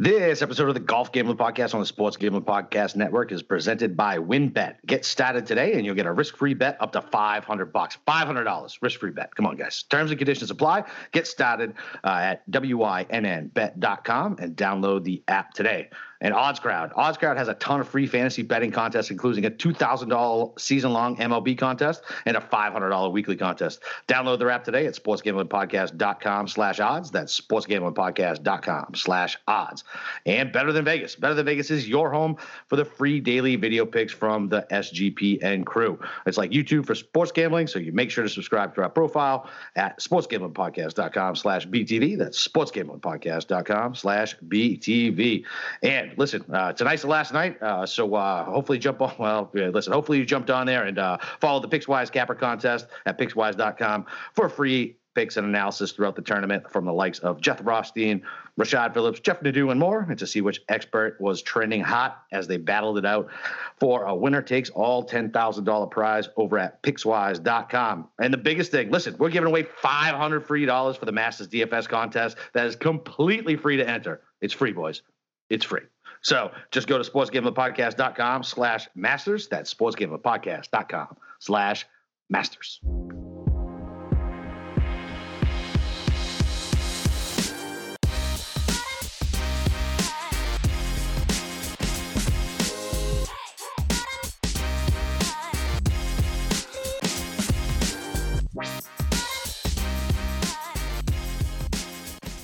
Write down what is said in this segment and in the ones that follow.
This episode of the Golf Gambling Podcast on the Sports Gambling Podcast Network is presented by WynnBET. Get started today and you'll get a risk-free bet up to $500. $500 risk-free bet. Come on, guys. Terms and conditions apply. Get started at wynnbet.com and download the app today. And OddsCrowd. OddsCrowd has a ton of free fantasy betting contests, including a $2,000 season-long MLB contest and a $500 weekly contest. Download their app today at sportsgamblingpodcast.com/odds. That's sportsgamblingpodcast.com/odds. And Better Than Vegas. Better Than Vegas is your home for the free daily video picks from the SGPN crew. It's like YouTube for sports gambling, so you make sure to subscribe to our profile at sportsgamblingpodcast.com/BTV. That's sportsgamblingpodcast.com/BTV. And listen, tonight's the last night, so hopefully jump on. Well, listen, hopefully you jumped on there and follow the PicksWise Capper contest at PicksWise.com for free picks and analysis throughout the tournament from the likes of Jeff Rothstein, Rashad Phillips, Jeff Nadeau, and more, and to see which expert was trending hot as they battled it out for a winner takes all $10,000 prize over at PicksWise.com. And the biggest thing, listen, we're giving away $500 free dollars for the Masters DFS contest that is completely free to enter. It's free, boys. It's free. So just go to sportsgamblingpodcast.com/masters. That's sportsgamblingpodcast.com/masters.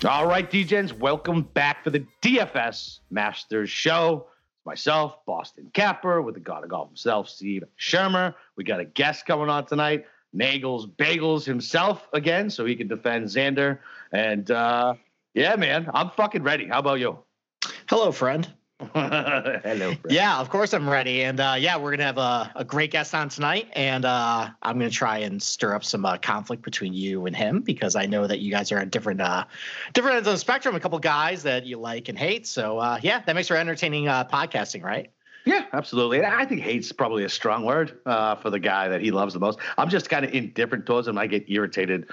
All right, DGens, welcome back for the DFS Masters Show. Myself, Boston Capper, with the God of Golf himself, Steve Shermer. We got a guest coming on tonight, Nagels Bagels himself again, so he can defend Xander. And, yeah, man, I'm fucking ready. How about you? Hello, friend. Hello, friend. Yeah, of course I'm ready. And, yeah, we're going to have a great guest on tonight. And I'm going to try and stir up some conflict between you and him, because I know that you guys are on different ends of the spectrum, a couple guys that you like and hate. So, yeah, that makes for entertaining podcasting, right? Yeah, absolutely. And I think hate's probably a strong word for the guy that he loves the most. I'm just kind of indifferent towards him. I get irritated.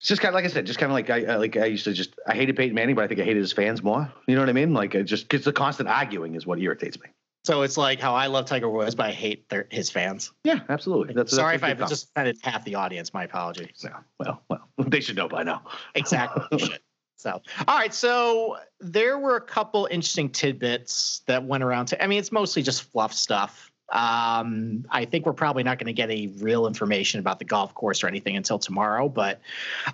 It's just kind of like I said, just kind of like I used to just, I hated Peyton Manning, but I think I hated his fans more. You know what I mean? Like it just, because the constant arguing is what irritates me. So it's like how I love Tiger Woods, but I hate his fans. Yeah, absolutely. Sorry if I've just offended half the audience. My apologies. No, well, they should know by now. Exactly. So, all right. So there were a couple interesting tidbits that went around to, I mean, it's mostly just fluff stuff. I think we're probably not going to get any real information about the golf course or anything until tomorrow, but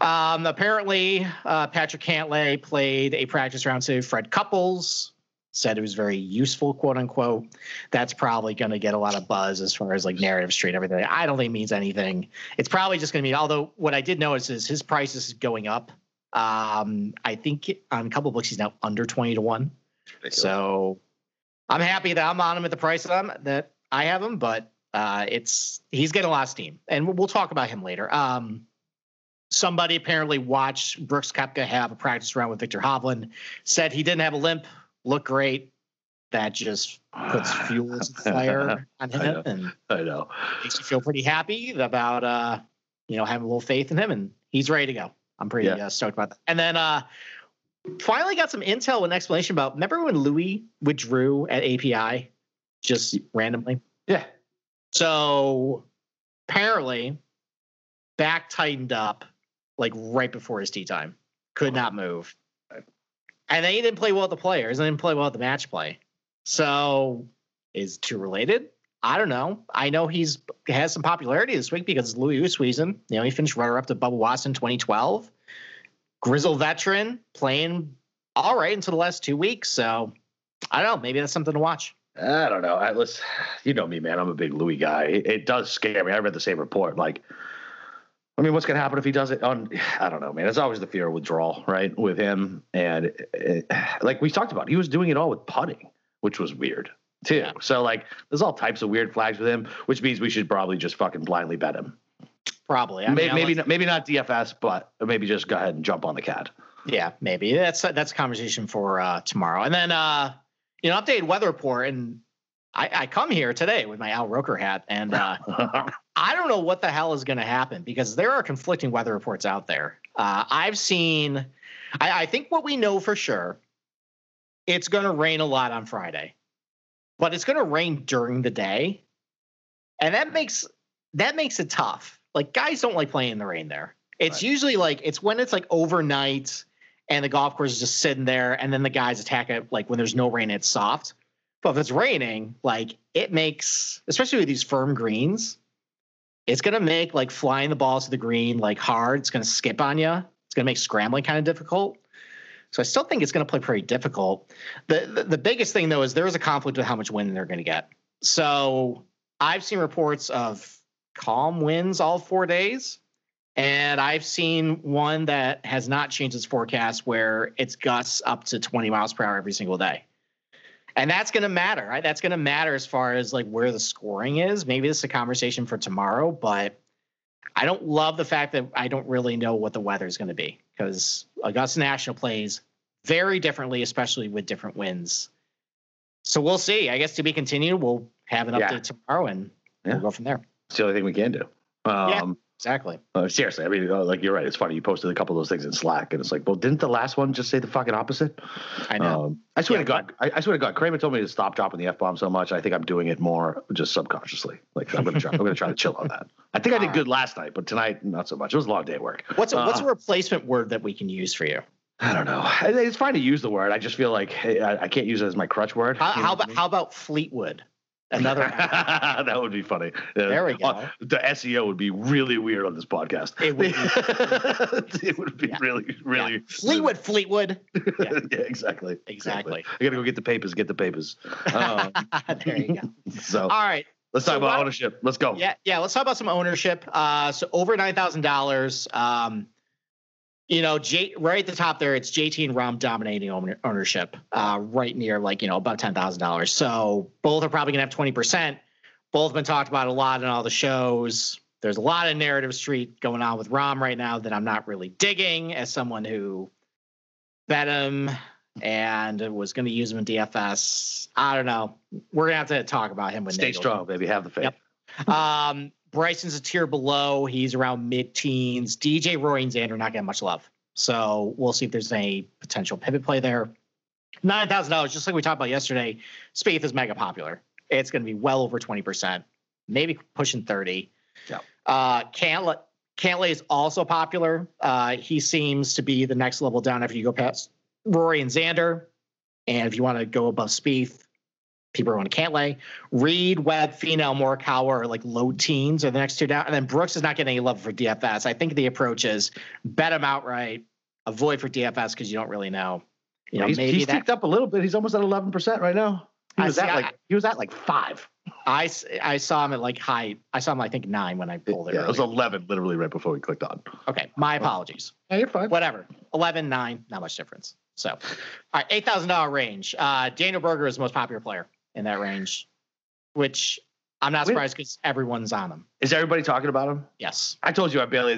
apparently Patrick Cantlay played a practice round to Fred Couples, said it was very useful, quote unquote. That's probably going to get a lot of buzz as far as like narrative street and everything. I don't think it means anything. It's probably just going to be, although what I did notice is his price is going up. I think on a couple of books, he's now under 20-1. So I'm happy that I'm on him at the price that I have him, but he's getting a lot of steam, and we'll talk about him later. Somebody apparently watched Brooks Koepka have a practice round with Viktor Hovland, said he didn't have a limp, looked great. That just puts fuel to the fire on him. I know. Makes you feel pretty happy about having a little faith in him, and he's ready to go. I'm pretty stoked about that. And then finally got some intel and explanation about, remember when Louis withdrew at API? Just randomly. Yeah. So apparently back tightened up like right before his tee time. Could not move. And then he didn't play well at the players. He didn't play well at the match play. So is two related? I don't know. I know he's has some popularity this week because Louis Oosthuizen. You know, he finished runner-up to Bubba Watson in 2012. Grizzle veteran playing all right until the last 2 weeks. So I don't know. Maybe that's something to watch. I don't know. You know me, man. I'm a big Louis guy. It does scare me. I read the same report. Like, I mean, what's going to happen if he does it on? I don't know, man. It's always the fear of withdrawal, right, with him. And like we talked about, he was doing it all with putting, which was weird too. Yeah. So like, there's all types of weird flags with him, which means we should probably just fucking blindly bet him. Probably. I mean, maybe not DFS, but maybe just go ahead and jump on the cat. Yeah, maybe that's a conversation for tomorrow. And then. You know, updated weather report, and I come here today with my Al Roker hat, and I don't know what the hell is going to happen because there are conflicting weather reports out there. I think what we know for sure it's going to rain a lot on Friday, but it's going to rain during the day. And that makes it tough. Like, guys don't like playing in the rain there. It's usually like, it's when it's like overnight and the golf course is just sitting there. And then the guys attack it. Like when there's no rain, it's soft, but if it's raining, like it makes, especially with these firm greens, it's going to make like flying the balls to the green, like hard. It's going to skip on you. It's going to make scrambling kind of difficult. So I still think it's going to play pretty difficult. The biggest thing though, is there is a conflict with how much wind they're going to get. So I've seen reports of calm winds all 4 days. And I've seen one that has not changed its forecast where it's gusts up to 20 miles per hour every single day. And that's going to matter, right? That's going to matter as far as like where the scoring is. Maybe this is a conversation for tomorrow, but I don't love the fact that I don't really know what the weather is going to be because Augusta National plays very differently, especially with different winds. So we'll see. I guess to be continued, we'll have an update tomorrow and we'll go from there. It's the only thing we can do. Exactly. Seriously. I mean, like you're right. It's funny. You posted a couple of those things in Slack and it's like, well, didn't the last one just say the fucking opposite? I know. I swear to God, Kramer told me to stop dropping the F-bomb so much. I think I'm doing it more just subconsciously. Like I'm going to try to chill on that. I think I did good last night, but tonight, not so much. It was a long day at work. What's a replacement word that we can use for you? I don't know. It's fine to use the word. I just feel like I can't use it as my crutch word. How about Fleetwood? Another that would be funny. There we go. The SEO would be really weird on this podcast. It would be, really Fleetwood. Yeah, exactly. I gotta go get the papers. There you go. So all right, let's talk about ownership. Let's go. Yeah, let's talk about some ownership. So over $9,000. Right at the top there, it's JT and Rahm dominating ownership, right near about $10,000. So both are probably going to have 20%. Both have been talked about a lot in all the shows. There's a lot of narrative street going on with Rahm right now that I'm not really digging as someone who bet him and was going to use him in DFS. I don't know. We're going to have to talk about him. Stay strong, baby. Have the faith. Yep. Bryson's a tier below. He's around mid-teens. DJ, Rory, and Xander not getting much love. So we'll see if there's any potential pivot play there. $9,000, just like we talked about yesterday, Spieth is mega popular. It's going to be well over 20%, maybe pushing 30. Yeah. Cantlay is also popular. He seems to be the next level down after you go past Rory and Xander. And if you want to go above Spieth, people are on Cantlay. Reed, Webb, Finau, Morikawa are like low teens or the next two down. And then Brooks is not getting any love for DFS. I think the approach is bet him outright, avoid for DFS because you don't really know. He's ticked up a little bit. He's almost at 11% right now. He was at like 5. I saw him at like high. I saw him I think 9 when I pulled it. Yeah, early. It was 11 literally right before we clicked on. Okay, my apologies. Yeah, you're fine. Whatever. 11, 9, not much difference. So, all right, $8,000 range. Daniel Berger is the most popular player in that range, which I'm not surprised because everyone's on him. Is everybody talking about him? Yes. I told you I barely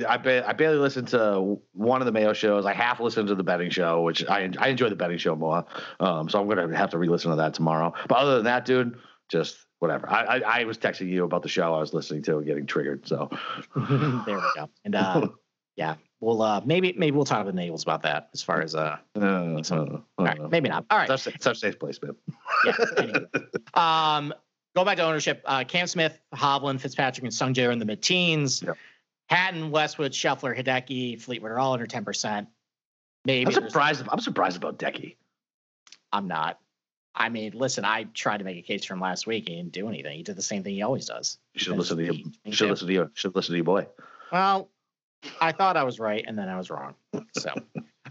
listened to one of the Mayo shows. I half listened to the betting show, which I enjoy the betting show more. So I'm going to have to re-listen to that tomorrow. But other than that, dude, just whatever. I was texting you about the show I was listening to and getting triggered. So there we go. And we'll maybe we'll talk with Nagels about that as far as maybe not. All right, such safe place, man. Yeah. Anyway. Go back to ownership. Cam Smith, Hovland, Fitzpatrick, and Sungjae are in the mid-teens. Yep. Hatton, Westwood, Scheffler, Hideki, Fleetwood are all under 10%. Maybe I'm surprised about Decky. I'm not. I mean, listen, I tried to make a case for him last week. He didn't do anything. He did the same thing he always does. You should listen to you. Should listen to your boy. Well, I thought I was right, and then I was wrong. So, all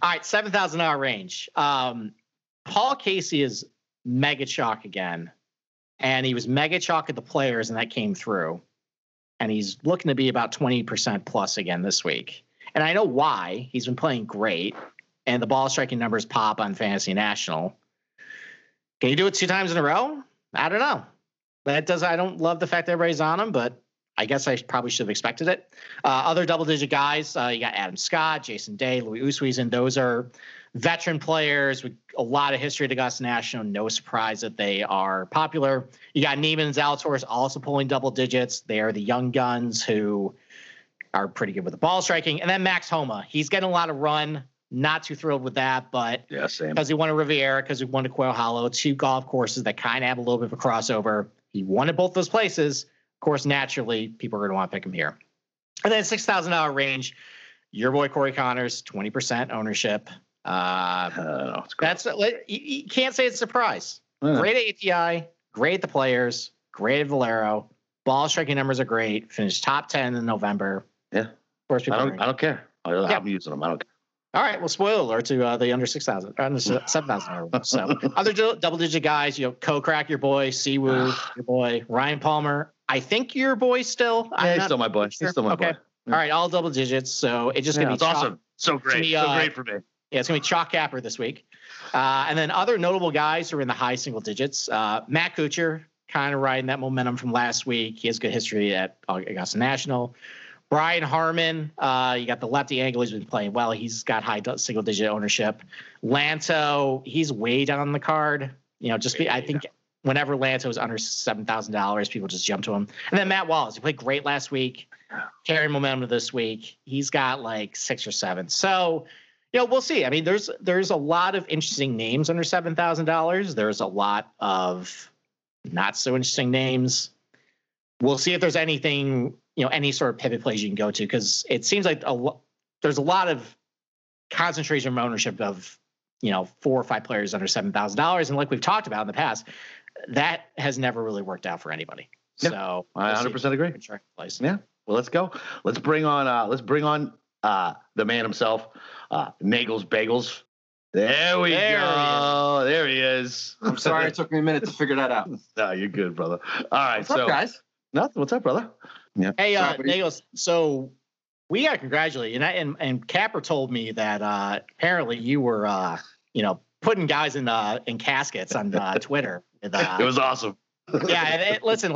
right, $7,000 range. Paul Casey is mega chalk again, and he was mega chalk at the Players, and that came through. And he's looking to be about 20% plus again this week. And I know why. He's been playing great, and the ball striking numbers pop on Fantasy National. Can you do it 2 times in a row? I don't know. I don't love the fact that everybody's on him, but I guess I probably should have expected it. Other double-digit guys, you got Adam Scott, Jason Day, Louis Oosthuizen. Those are veteran players with a lot of history at Augusta National. No surprise that they are popular. You got Niemann and Zalatoris also pulling double digits. They are the young guns who are pretty good with the ball striking. And then Max Homa. He's getting a lot of run. Not too thrilled with that, but yeah, same. Because he won at Riviera, because he won at Quail Hollow, two golf courses that kind of have a little bit of a crossover. He won at both those places. Of course, naturally, people are going to want to pick him here. And then $6,000 range, your boy Corey Connors, 20% ownership. That's you can't say it's a surprise. Great at ATI, great at the Players, great at Valero. Ball striking numbers are great. Finished top 10 in November. Yeah, of course. I don't care. I'm using them. I don't care. All right. Well, spoiler alert to the under 6,000, under 7,000. So other double-digit guys, you know, Co-Crack, your boy, Si Woo, your boy, Ryan Palmer. I think your boy still. Yeah, he's still my boy. Sure. He's still my boy. Yeah. All right, all double digits. So it's just gonna be awesome. So great. So great for me. Yeah, it's gonna be chalk capper this week. And then other notable guys who are in the high single digits. Matt Kuchar, kind of riding that momentum from last week. He has good history at Augusta National. Brian Harmon, you got the lefty angle. He's been playing well. He's got high single-digit ownership. Lanto, he's way down on the card. You know, whenever Lanto is under $7,000, people just jump to him. And then Matt Wallace, he played great last week, carrying momentum this week. He's got like 6 or 7. So, you know, we'll see. I mean, there's a lot of interesting names under $7,000. There's a lot of not so interesting names. We'll see if there's anything, you know, any sort of pivot plays you can go to, because it seems like there's a lot of concentration of ownership of, you know, 4 or 5 players under $7,000. And like we've talked about in the past, that has never really worked out for anybody. Yeah, so I 100% agree. Yeah. Well, let's go. Let's bring on, the man himself, Nagels Bagels. There we go. There he is. I'm sorry. It took me a minute to figure that out. No, you're good, brother. All right. What's up, guys? Nothing. What's up, brother? Yeah. Hey, Nagels. So we got to congratulate you. And Capper told me that apparently you were, putting guys in caskets on Twitter. It was awesome. Yeah. And listen,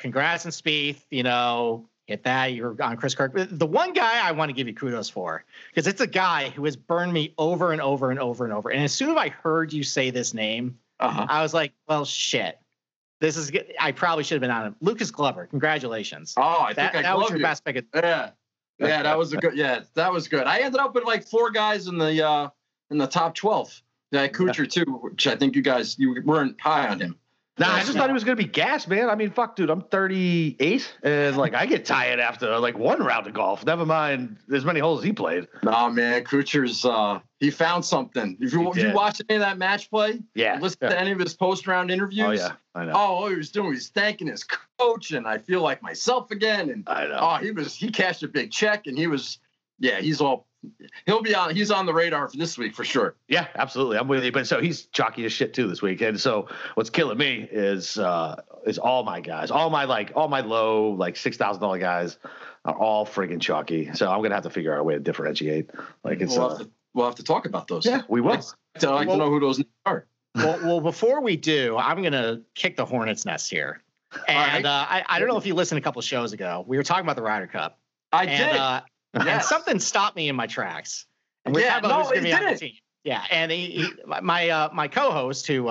congrats and Spieth, at that. You're on Chris Kirk. The one guy I want to give you kudos for, because it's a guy who has burned me over and over and over and over. And as soon as I heard you say this name, I was like, well, shit. This is good. I probably should have been on him. Lucas Glover, congratulations. Oh, that was your best pick. Yeah, that was good. I ended up with like 4 guys in the top 12. Yeah, Kuchar too, which I think you weren't high on him. Nah, I just thought he was gonna be gassed, man. I mean, fuck, dude, I'm 38, and I get tired after like one round of golf. Never mind as many holes he played. Nah, man, Kuchar's he found something. If you watch any of that match play, listen to any of his post round interviews. Oh yeah, I know. Oh, all he was doing, he's thanking his coach, and I feel like myself again. And I know. Oh, he cashed a big check, and he was he's all. He'll be on. He's on the radar for this week for sure. Yeah, absolutely. I'm with you. But so he's chalky as shit too this week. And so what's killing me is all my guys, all my low $6,000 guys are all friggin' chalky. So I'm gonna have to figure out a way to differentiate. We'll have to talk about those. Yeah, we will. I'd like to know who those are. Well, before we do, I'm gonna kick the hornet's nest here. And I don't know if you listened a couple shows ago. We were talking about the Ryder Cup. I did. And something stopped me in my tracks. And we're talking about who's going to be on the team. Yeah, and my co-host, who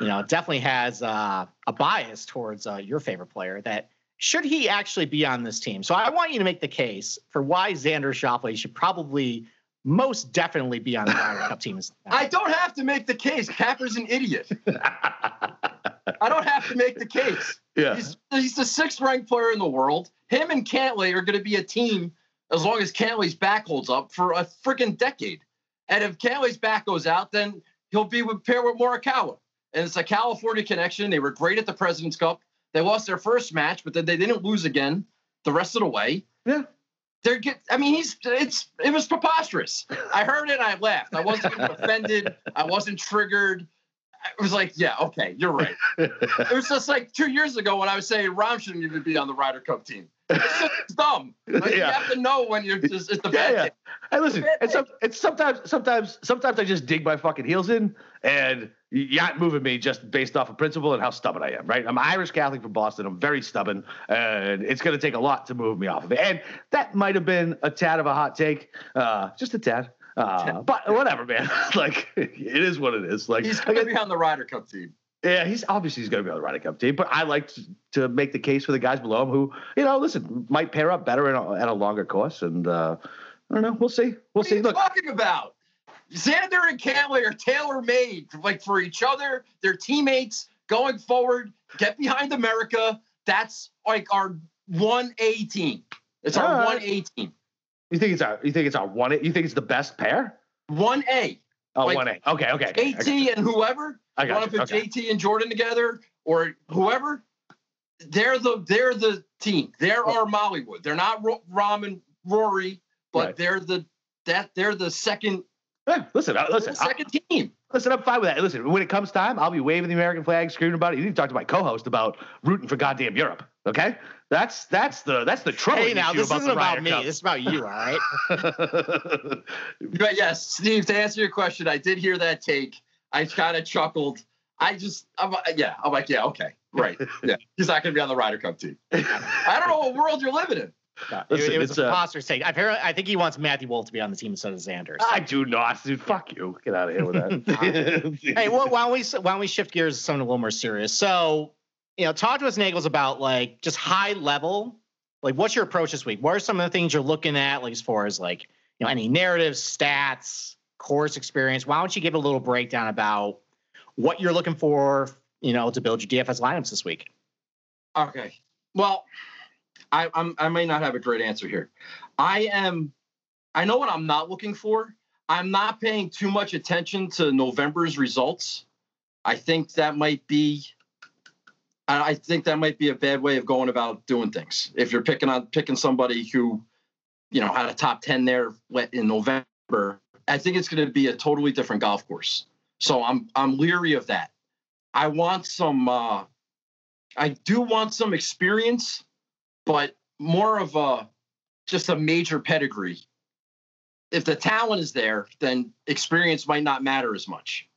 definitely has a bias towards your favorite player, that should he actually be on this team? So I want you to make the case for why Xander Schauffele should probably most definitely be on the Ryder Cup team. I don't have to make the case. Capper's an idiot. I don't have to make the case. Yeah, he's the 6th-ranked player in the world. Him and Cantlay are going to be a team. As long as Cantlay's back holds up for a freaking decade. And if Cantlay's back goes out, then he'll be paired with Morikawa. And it's a California connection. They were great at the President's Cup. They lost their first match, but then they didn't lose again the rest of the way. Yeah. It was preposterous. I heard it and I laughed. I wasn't offended. I wasn't triggered. It was like, yeah, okay, you're right. It was just like 2 years ago when I was saying Rahm shouldn't even be on the Ryder Cup team. It's just dumb. You have to know when you're just. It's the bad thing. Hey, listen. Sometimes I just dig my fucking heels in, and you're not moving me just based off of principle and how stubborn I am. Right? I'm Irish Catholic from Boston. I'm very stubborn, and it's going to take a lot to move me off of it. And that might have been a tad of a hot take, just a tad. But whatever, man. It is what it is. He's going to be on the Ryder Cup team. Yeah, he's going to be on the Ryder Cup team, but I like to make the case for the guys below him who, might pair up better at a longer course. And I don't know. We'll see. We'll see. What are you talking about? Xander and Cantlay are tailor-made, like, for each other. They're teammates going forward. Get behind America. That's like our 1A team. It's our 1A team. You think it's the best pair? 1A. Oh, 1A. Okay. JT and whoever. I got you. JT and Jordan together or whoever. They're the team. They're our Mollywood. They're not Rahm and Rory, but they're the second. Listen. Second team. Listen, I'm fine with that. Listen, when it comes time, I'll be waving the American flag, screaming about it. You need to talk to my co-host about rooting for goddamn Europe. Okay, that's the trouble. Hey, now this isn't about me. This is about you, all right? But yes, Steve. To answer your question, I did hear that take. I kind of chuckled. I'm like, yeah, okay, right. Yeah, he's not gonna be on the Ryder Cup team. I don't know what world you're living in. No, listen, it was a preposterous take. Apparently, I think he wants Matthew Wolf to be on the team instead of Xander. So. I do not, dude. Fuck you. Get out of here with that. Hey, well, why don't we shift gears to something a little more serious? So, talk to us, Nagels, about like just high level. Like, what's your approach this week? What are some of the things you're looking at, like as far as like any narratives, stats, course experience? Why don't you give a little breakdown about what you're looking for, to build your DFS lineups this week? Okay. Well. I may not have a great answer here. I know what I'm not looking for. I'm not paying too much attention to November's results. I think that might be a bad way of going about doing things. If you're picking somebody who, had a top 10 there in November, I think it's going to be a totally different golf course. So I'm leery of that. I want some. I do want some experience. But more of just a major pedigree. If the talent is there, then experience might not matter as much.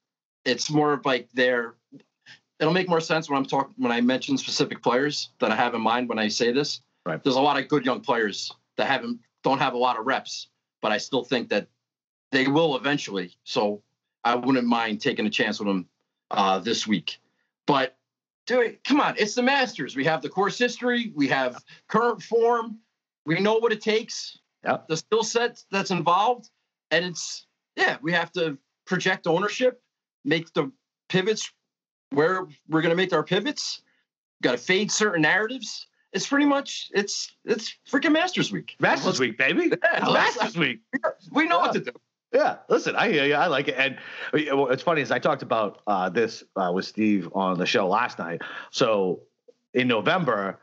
It's more of like it'll make more sense when I mention specific players that I have in mind when I say this. Right. There's a lot of good young players that don't have a lot of reps, but I still think that they will eventually. So I wouldn't mind taking a chance with them this week. But come on, it's the Masters. We have the course history. We have current form. We know what it takes, the skill set that's involved. And we have to project ownership, make the pivots where we're going to make our pivots. Got to fade certain narratives. It's pretty much, it's freaking Masters week. Masters week, baby. Yeah, Masters week. We know what to do. Yeah, listen, I hear you. I like it. And it's funny, as I talked about this with Steve on the show last night. So in November,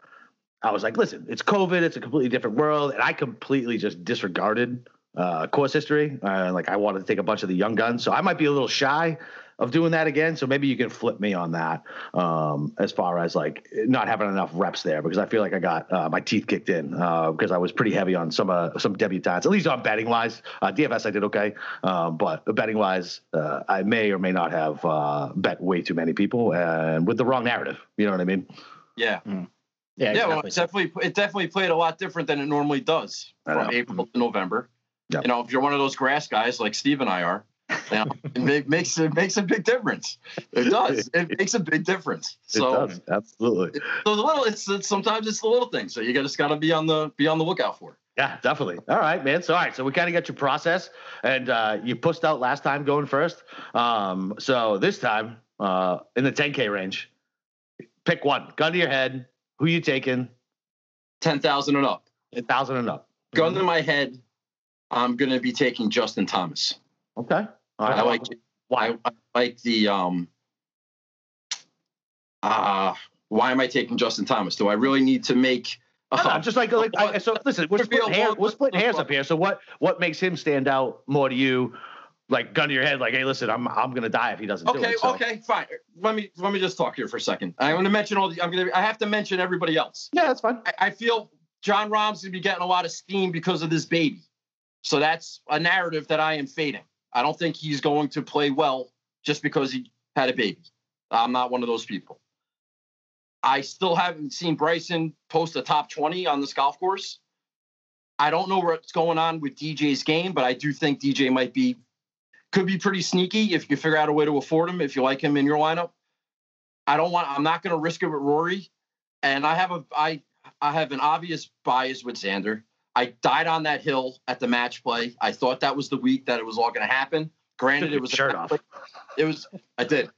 I was like, listen, it's COVID. It's a completely different world. And I completely just disregarded course history. I wanted to take a bunch of the young guns. So I might be a little shy of doing that again. So maybe you can flip me on that as far as like not having enough reps there, because I feel like I got my teeth kicked in because I was pretty heavy on some debutants, at least on betting wise. DFS I did okay, but betting wise I may or may not have bet way too many people and with the wrong narrative. You know what I mean? Yeah. Mm. Yeah. Exactly. Well, it definitely played a lot different than it normally does from April to November. Yep. If you're one of those grass guys like Steve and I are. It makes a big difference. It does. It makes a big difference. So it does. Absolutely. So sometimes it's the little things that you just got to be on the lookout for. Yeah, definitely. All right, man. So we kind of got your process, and you pushed out last time going first. So this time in the 10K range, pick one. Gun to your head. Who you taking? 10,000 and up. 10,000 and up. Gun to my head. I'm going to be taking Justin Thomas. Okay. Right. Why am I taking Justin Thomas? Do I really need to make listen, we're splitting hairs up here. So what makes him stand out more to you? Like gun to your head, like, hey, listen, I'm going to die if he doesn't do it. So. Okay, fine. Let me just talk here for a second. I have to mention everybody else. Yeah, that's fine. I feel John Rahm's going to be getting a lot of steam because of this baby. So that's a narrative that I am fading. I don't think he's going to play well just because he had a baby. I'm not one of those people. I still haven't seen Bryson post a top 20 on this golf course. I don't know what's going on with DJ's game, but I do think DJ could be pretty sneaky if you figure out a way to afford him, if you like him in your lineup. I'm not going to risk it with Rory. And I have an obvious bias with Xander. I died on that hill at the match play. I thought that was the week that it was all going to happen. Granted, it was a shirt off. Granted,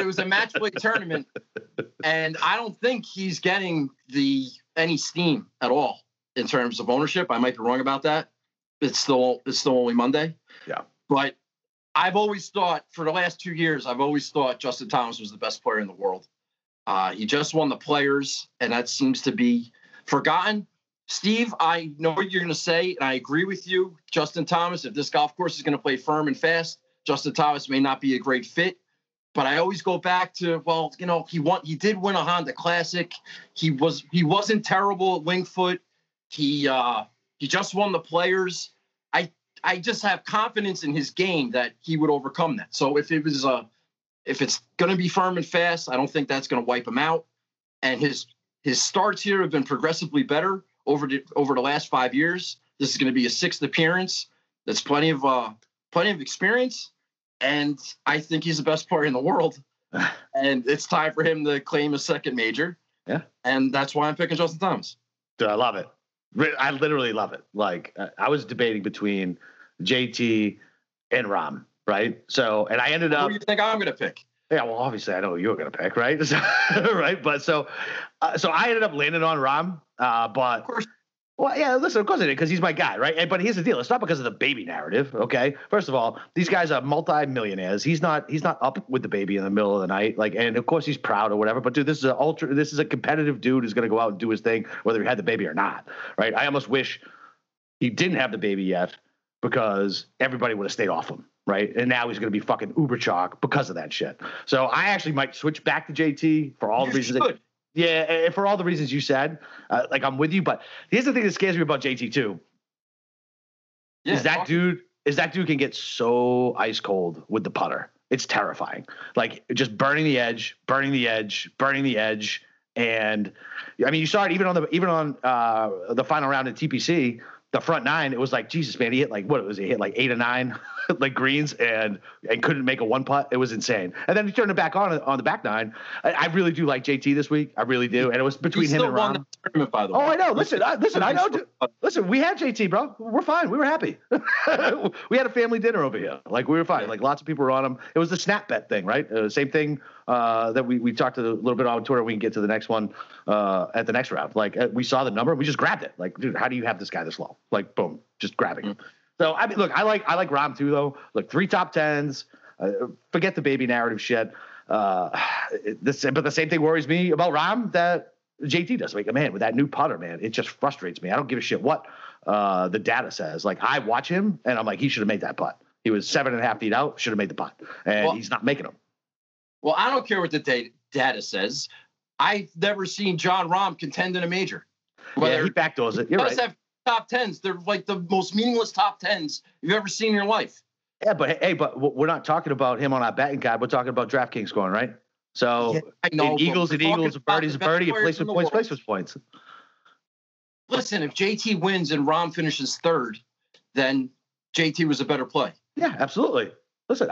it was a match play tournament, and I don't think he's getting any steam at all in terms of ownership. I might be wrong about that. It's still only Monday. Yeah, but I've always thought for the last 2 years, Justin Thomas was the best player in the world. He just won the Players, and that seems to be forgotten. Steve, I know what you're going to say, and I agree with you. Justin Thomas, if this golf course is going to play firm and fast, Justin Thomas may not be a great fit. But I always go back to, he did win a Honda Classic. He wasn't terrible at Wingfoot. He just won the Players. I just have confidence in his game that he would overcome that. So if it's going to be firm and fast, I don't think that's going to wipe him out. And his starts here have been progressively better over the last 5 years. This is going to be his sixth appearance. That's plenty of experience, and I think he's the best player in the world. And it's time for him to claim a second major. Yeah, and that's why I'm picking Justin Thomas. Dude, I love it. I literally love it. Like, I was debating between JT and Rahm, right? So, and I ended up. Who do you think I'm going to pick? Yeah, well, obviously I know you were going to pick, right? So, right, but so I ended up landing on Rahm, but of course. Well, yeah, listen, of course I did, because he's my guy, right? But here's the deal: it's not because of the baby narrative, okay? First of all, these guys are multi-millionaires. He's not up with the baby in the middle of the night, like, and of course he's proud or whatever. But dude, this is a competitive dude who's going to go out and do his thing, whether he had the baby or not, right? I almost wish he didn't have the baby yet, because everybody would have stayed off him, right? And now he's going to be fucking uber chalk because of that shit. So I actually might switch back to JT for all the reasons. Yeah, for all the reasons you said, like, I'm with you. But here's the thing that scares me about JT too. Yeah, is that dude can get so ice cold with the putter. It's terrifying. Like, just burning the edge. And I mean, you saw it even on the final round at TPC, the front nine. It was like, Jesus, man, he hit like 8 or 9 like greens and couldn't make a one putt. It was insane. And then he turned it back on the back nine. I really do like JT this week. I really do. And it was between him and Ron. Oh, I know. Listen, we had JT, bro. We're fine. We were happy. We had a family dinner over here. Like, we were fine. Like, lots of people were on him. It was the snap bet thing, right? Same thing that we talked a little bit on Twitter. We can get to the next one at the next round. Like, we saw the number. We just grabbed it. Like, dude, how do you have this guy this low? Like, boom, just grabbing him. So, I mean, look, I like Rahm too, though. Look, 3 top tens. Forget the baby narrative shit. But the same thing worries me about Rahm that JT does. Like, man, with that new putter, man, it just frustrates me. I don't give a shit what the data says. Like, I watch him, and I'm like, he should have made that putt. He was 7.5 feet out, should have made the putt. And he's not making them. Well, I don't care what the data says. I've never seen John Rahm contend in a major. He backdoors it. You're right. Top tens. They're like the most meaningless top tens you've ever seen in your life. Yeah, but hey, but we're not talking about him on our batting guide. We're talking about DraftKings scoring, right? So, yeah, know, eagles, birdies, birdie, and placement points. Listen, if JT wins and Rahm finishes third, then JT was a better play. Yeah, absolutely. Listen,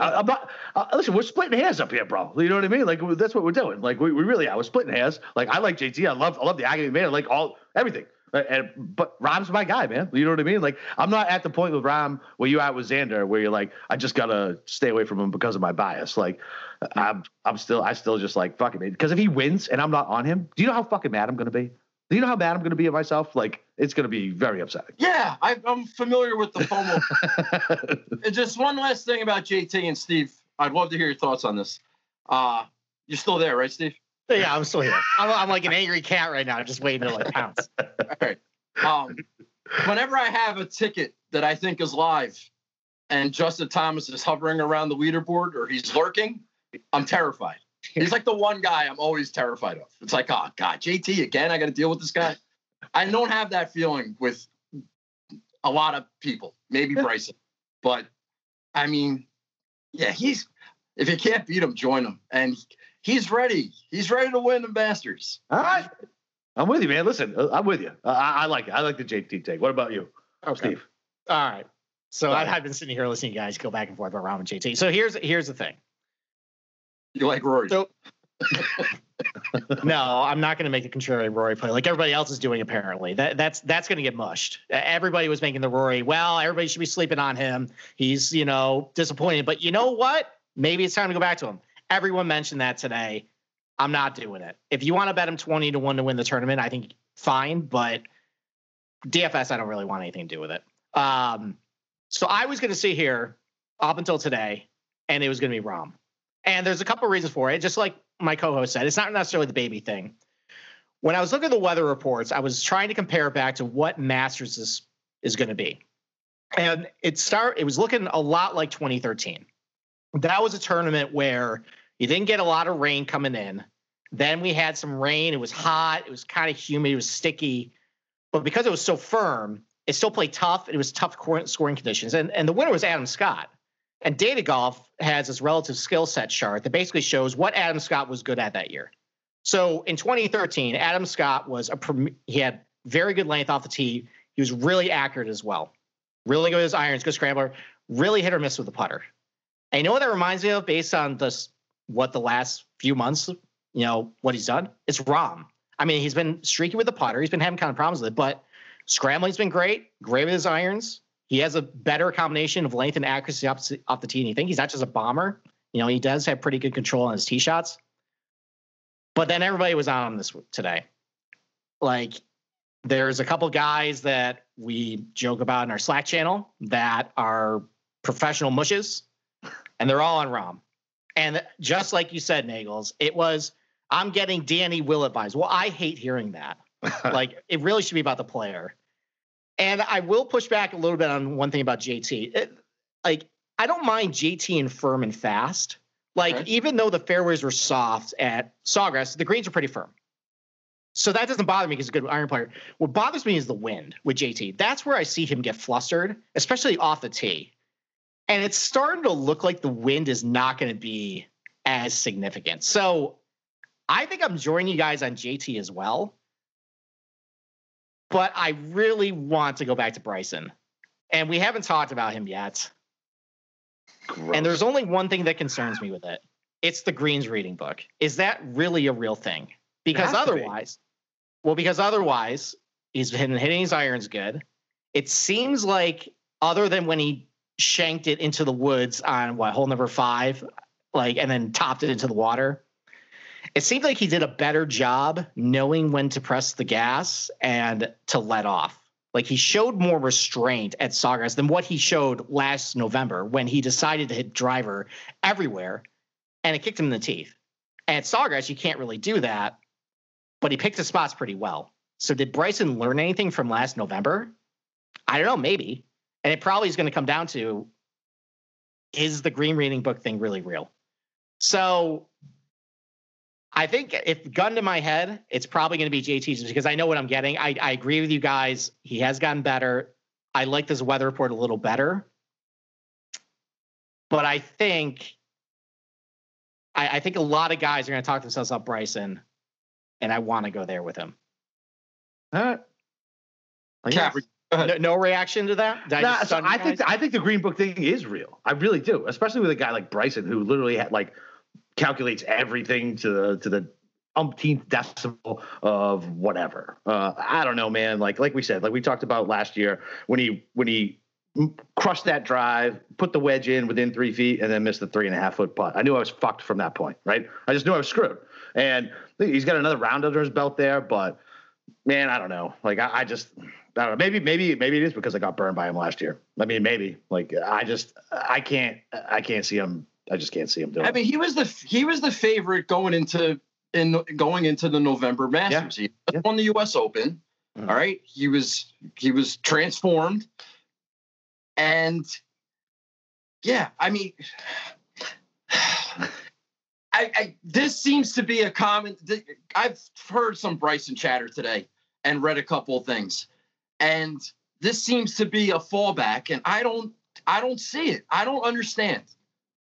listen, we're splitting hairs up here, bro. You know what I mean? Like, that's what we're doing. Like, we really are. We're splitting hairs. Like, I like JT. I love the agony, man. I like everything. But Rahm's my guy, man. You know what I mean? Like, I'm not at the point with Rahm where you at with Xander, where you're like, I just gotta stay away from him because of my bias. Like, I'm still just like, fuck it, man. Because if he wins and I'm not on him, do you know how fucking mad I'm gonna be? Do you know how mad I'm gonna be at myself? Like, it's gonna be very upsetting. Yeah, I'm familiar with the FOMO. And just one last thing about JT and Steve. I'd love to hear your thoughts on this. You're still there, right, Steve? Yeah, I'm still here. I'm like an angry cat right now, just waiting to like pounce. All right. Whenever I have a ticket that I think is live, and Justin Thomas is hovering around the leaderboard or he's lurking, I'm terrified. He's like the one guy I'm always terrified of. It's like, oh God, JT again. I got to deal with this guy. I don't have that feeling with a lot of people. Maybe Bryson, but I mean, yeah, if you can't beat him, join him. And he's ready. He's ready to win the Masters. All right. I'm with you, man. Listen, I'm with you. I like it. I like the JT take. What about you, Steve? All right. So I've been sitting here listening to you guys go back and forth about Rahm and JT. So here's the thing. You like Rory. So No, I'm not going to make a contrary Rory play like everybody else is doing. Apparently, that's going to get mushed. Everybody was making the Rory. Well, everybody should be sleeping on him. He's, you know, disappointed. But you know what? Maybe it's time to go back to him. Everyone mentioned that today. I'm not doing it. If you want to bet him 20-1 to win the tournament, I think fine. But DFS, I don't really want anything to do with it. So I was going to sit here up until today, and it was going to be Rahm. And there's a couple of reasons for it. Just like my co-host said, it's not necessarily the baby thing. When I was looking at the weather reports, I was trying to compare back to what Masters is going to be. And it was looking a lot like 2013. That was a tournament where you didn't get a lot of rain coming in. Then we had some rain. It was hot. It was kind of humid. It was sticky. But because it was so firm, it still played tough. It was tough scoring conditions. And the winner was Adam Scott. And Data Golf has this relative skill set chart that basically shows what Adam Scott was good at that year. So in 2013, Adam Scott he had very good length off the tee. He was really accurate as well. Really good with his irons, good scrambler, really hit or miss with the putter. And you know what that reminds me of based on what the last few months, you know, what he's done? It's Rahm. I mean, he's been streaky with the putter. He's been having kind of problems with it, but scrambling's been great with his irons. He has a better combination of length and accuracy off the tee. And you think he's not just a bomber. You know, he does have pretty good control on his tee shots. But then everybody was on him today. Like, there's a couple guys that we joke about in our Slack channel that are professional mushes, and they're all on Rahm. And just like you said, Nagels, it was, I'm getting Danny Willett vibes. Well, I hate hearing that. Like, it really should be about the player. And I will push back a little bit on one thing about JT. I don't mind JT and firm and fast. Like, right. Even though the fairways were soft at Sawgrass, the greens are pretty firm. So that doesn't bother me because he's a good iron player. What bothers me is the wind with JT. That's where I see him get flustered, especially off the tee. And it's starting to look like the wind is not going to be as significant. So I think I'm joining you guys on JT as well. But I really want to go back to Bryson. And we haven't talked about him yet. Gross. And there's only one thing that concerns me with it. It's the greens reading book. Is that really a real thing? Because otherwise, he's been hitting his irons good. It seems like, other than when he shanked it into the woods on hole number 5, and then topped it into the water, it seemed like he did a better job knowing when to press the gas and to let off. Like, he showed more restraint at Sawgrass than what he showed last November when he decided to hit driver everywhere and it kicked him in the teeth. And at Sawgrass, you can't really do that, but he picked his spots pretty well. So did Bryson learn anything from last November? I don't know, maybe. And it probably is going to come down to, is the green reading book thing really real? So I think, if gun to my head, it's probably going to be JT, because I know what I'm getting. I agree with you guys. He has gotten better. I like this weather report a little better. But I think I think a lot of guys are going to talk themselves up Bryson, and I want to go there with him. No reaction to that? I think the green book thing is real. I really do, especially with a guy like Bryson, who literally had calculates everything to the umpteenth decimal of whatever. I don't know, man. Like we said, we talked about last year when he crushed that drive, put the wedge in within 3 feet, and then missed the 3.5-foot putt. I knew I was fucked from that point, right? I just knew I was screwed. And he's got another round under his belt there, but man, I don't know. I don't know. Maybe it is because I got burned by him last year. I mean, maybe. I can't see him. I just can't see him doing it. I mean, he was the favorite going into the November Masters. Yeah. He won the U.S. Open. Mm-hmm. All right, he was transformed, and yeah, I mean, this seems to be a common. I've heard some Bryson chatter today and read a couple of things, and this seems to be a fallback, and I don't see it. I don't understand.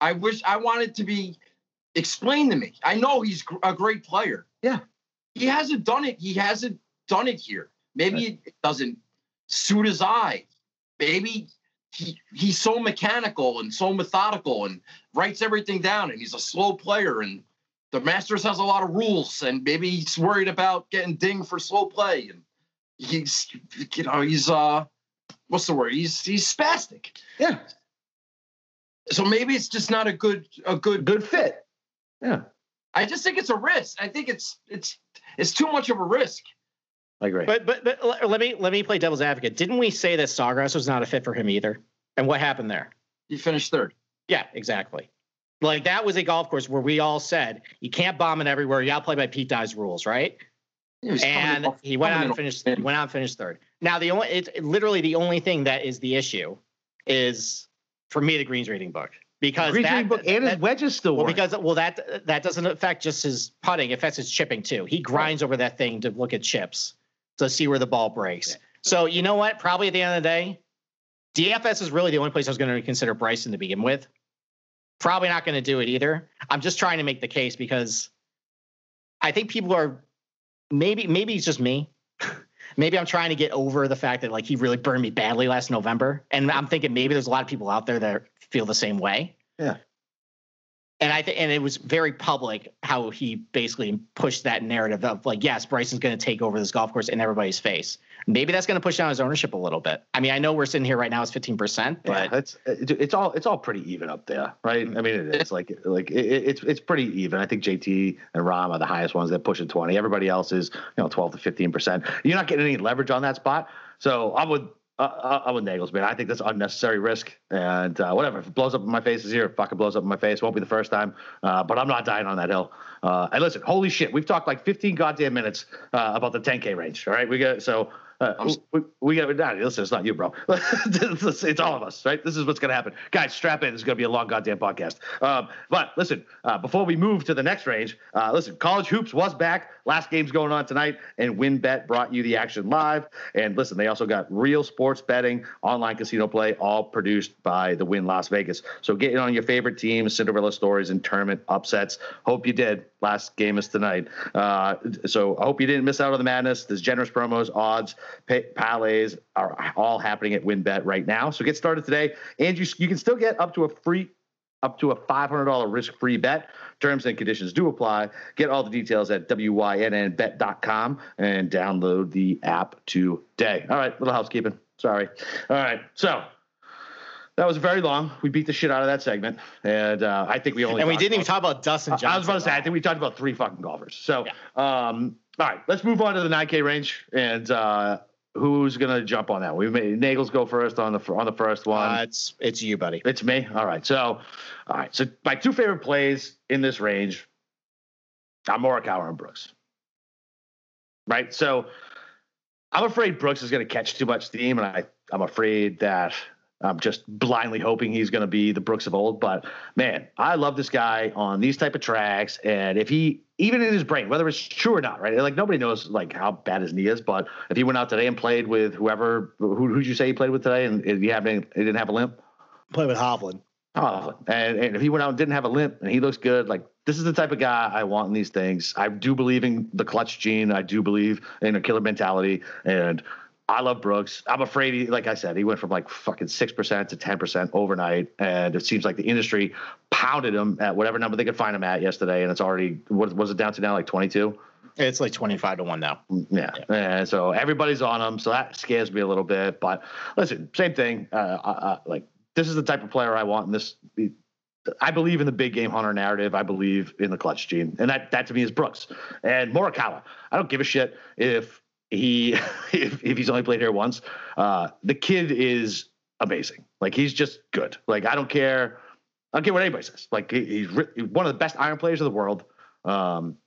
I want it to be explained to me. I know he's a great player. Yeah. He hasn't done it. Here. Maybe it doesn't suit his eye. Maybe he's so mechanical and so methodical and writes everything down, and he's a slow player, and the Masters has a lot of rules, and maybe he's worried about getting dinged for slow play. And he's, you know, he's what's the word? He's spastic. Yeah. So maybe it's just not a good fit. Yeah. I just think it's a risk. I think it's too much of a risk. I agree. But let me play devil's advocate. Didn't we say that Sawgrass was not a fit for him either? And what happened there? He finished third. Yeah, exactly. Like, that was a golf course where we all said, you can't bomb it everywhere. You got to play by Pete Dye's rules, right? And he went out and finished third. Now, the only thing that is the issue is, for me, the greens reading book. Because his wedges still work. That doesn't affect just his putting. It affects his chipping, too. He grinds over that thing to look at chips to see where the ball breaks. Yeah. So, you know what? Probably at the end of the day, DFS is really the only place I was going to consider Bryson to begin with. Probably not going to do it either. I'm just trying to make the case because I think people are maybe it's just me. Maybe I'm trying to get over the fact that, like, he really burned me badly last November. And I'm thinking maybe there's a lot of people out there that feel the same way. Yeah. And and it was very public how he basically pushed that narrative of, like, yes, Bryson's going to take over this golf course in everybody's face. Maybe that's going to push down his ownership a little bit. I mean, I know we're sitting here right now, it's 15%, but yeah, it's all pretty even up there, right? I mean, it's like it's pretty even. I think JT and Rahm are the highest ones that push at 20. Everybody else is, you know, 12 to 15%. You're not getting any leverage on that spot. So I'm with Nagels, man. I think that's unnecessary risk, and whatever. If it blows up in my face this year, it fucking blows up in my face. Won't be the first time, but I'm not dying on that hill. And listen, holy shit, we've talked like 15 goddamn minutes about the 10K range. All right, we got so we got. Nah, listen, it's not you, bro. It's all of us, right? This is what's gonna happen, guys. Strap in. This is gonna be a long goddamn podcast. But listen, before we move to the next range, listen, college hoops was back. Last game's going on tonight, and WynnBET brought you the action live. And listen, they also got real sports betting, online casino play, all produced by the Wynn Las Vegas. So get in on your favorite teams, Cinderella stories, and tournament upsets. Hope you did. Last game is tonight. So I hope you didn't miss out on the madness. There's generous promos, odds, parlays are all happening at WynnBET right now. So get started today. And you can still get up to a $500 risk-free bet. Terms and conditions do apply. Get all the details at wynnbet.com and download the app today. All right, little housekeeping. Sorry. All right, so that was very long. We beat the shit out of that segment, and I think we only and we didn't even talk about Dustin Johnson. I was about to say, I think we talked about three fucking golfers. So, yeah. All right, let's move on to the 9K range, and who's gonna jump on that? We made Nagels go first on the first one. It's you, buddy. It's me. All right. So my two favorite plays in this range are Morikawa and Brooks. Right. So I'm afraid Brooks is gonna catch too much steam, and I'm afraid that I'm just blindly hoping he's gonna be the Brooks of old. But man, I love this guy on these type of tracks, and if he, even in his brain, whether it's true or not, right? Like, nobody knows like how bad his knee is, but if he went out today and played with whoever, who'd you say he played with today, and he didn't have a limp? Played with Hovland. And if he went out and didn't have a limp and he looks good, like, this is the type of guy I want in these things. I do believe in the clutch gene. I do believe in a killer mentality, and I love Brooks. I'm afraid he, like I said, he went from like fucking 6% to 10% overnight. And it seems like the industry pounded him at whatever number they could find him at yesterday. And it's already, what was it down to now? Like 22? It's like 25 to 1 now. Yeah. And so everybody's on him. So that scares me a little bit, but listen, same thing. Like, this is the type of player I want in this. I believe in the big game hunter narrative. I believe in the clutch gene. And that to me is Brooks and Morikawa. I don't give a shit if he's only played here once. The kid is amazing. Like, he's just good. Like, I don't care what anybody says. Like, he's one of the best iron players in the world. And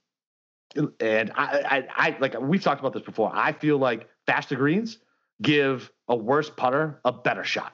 I like, we've talked about this before. I feel like faster greens give a worse putter a better shot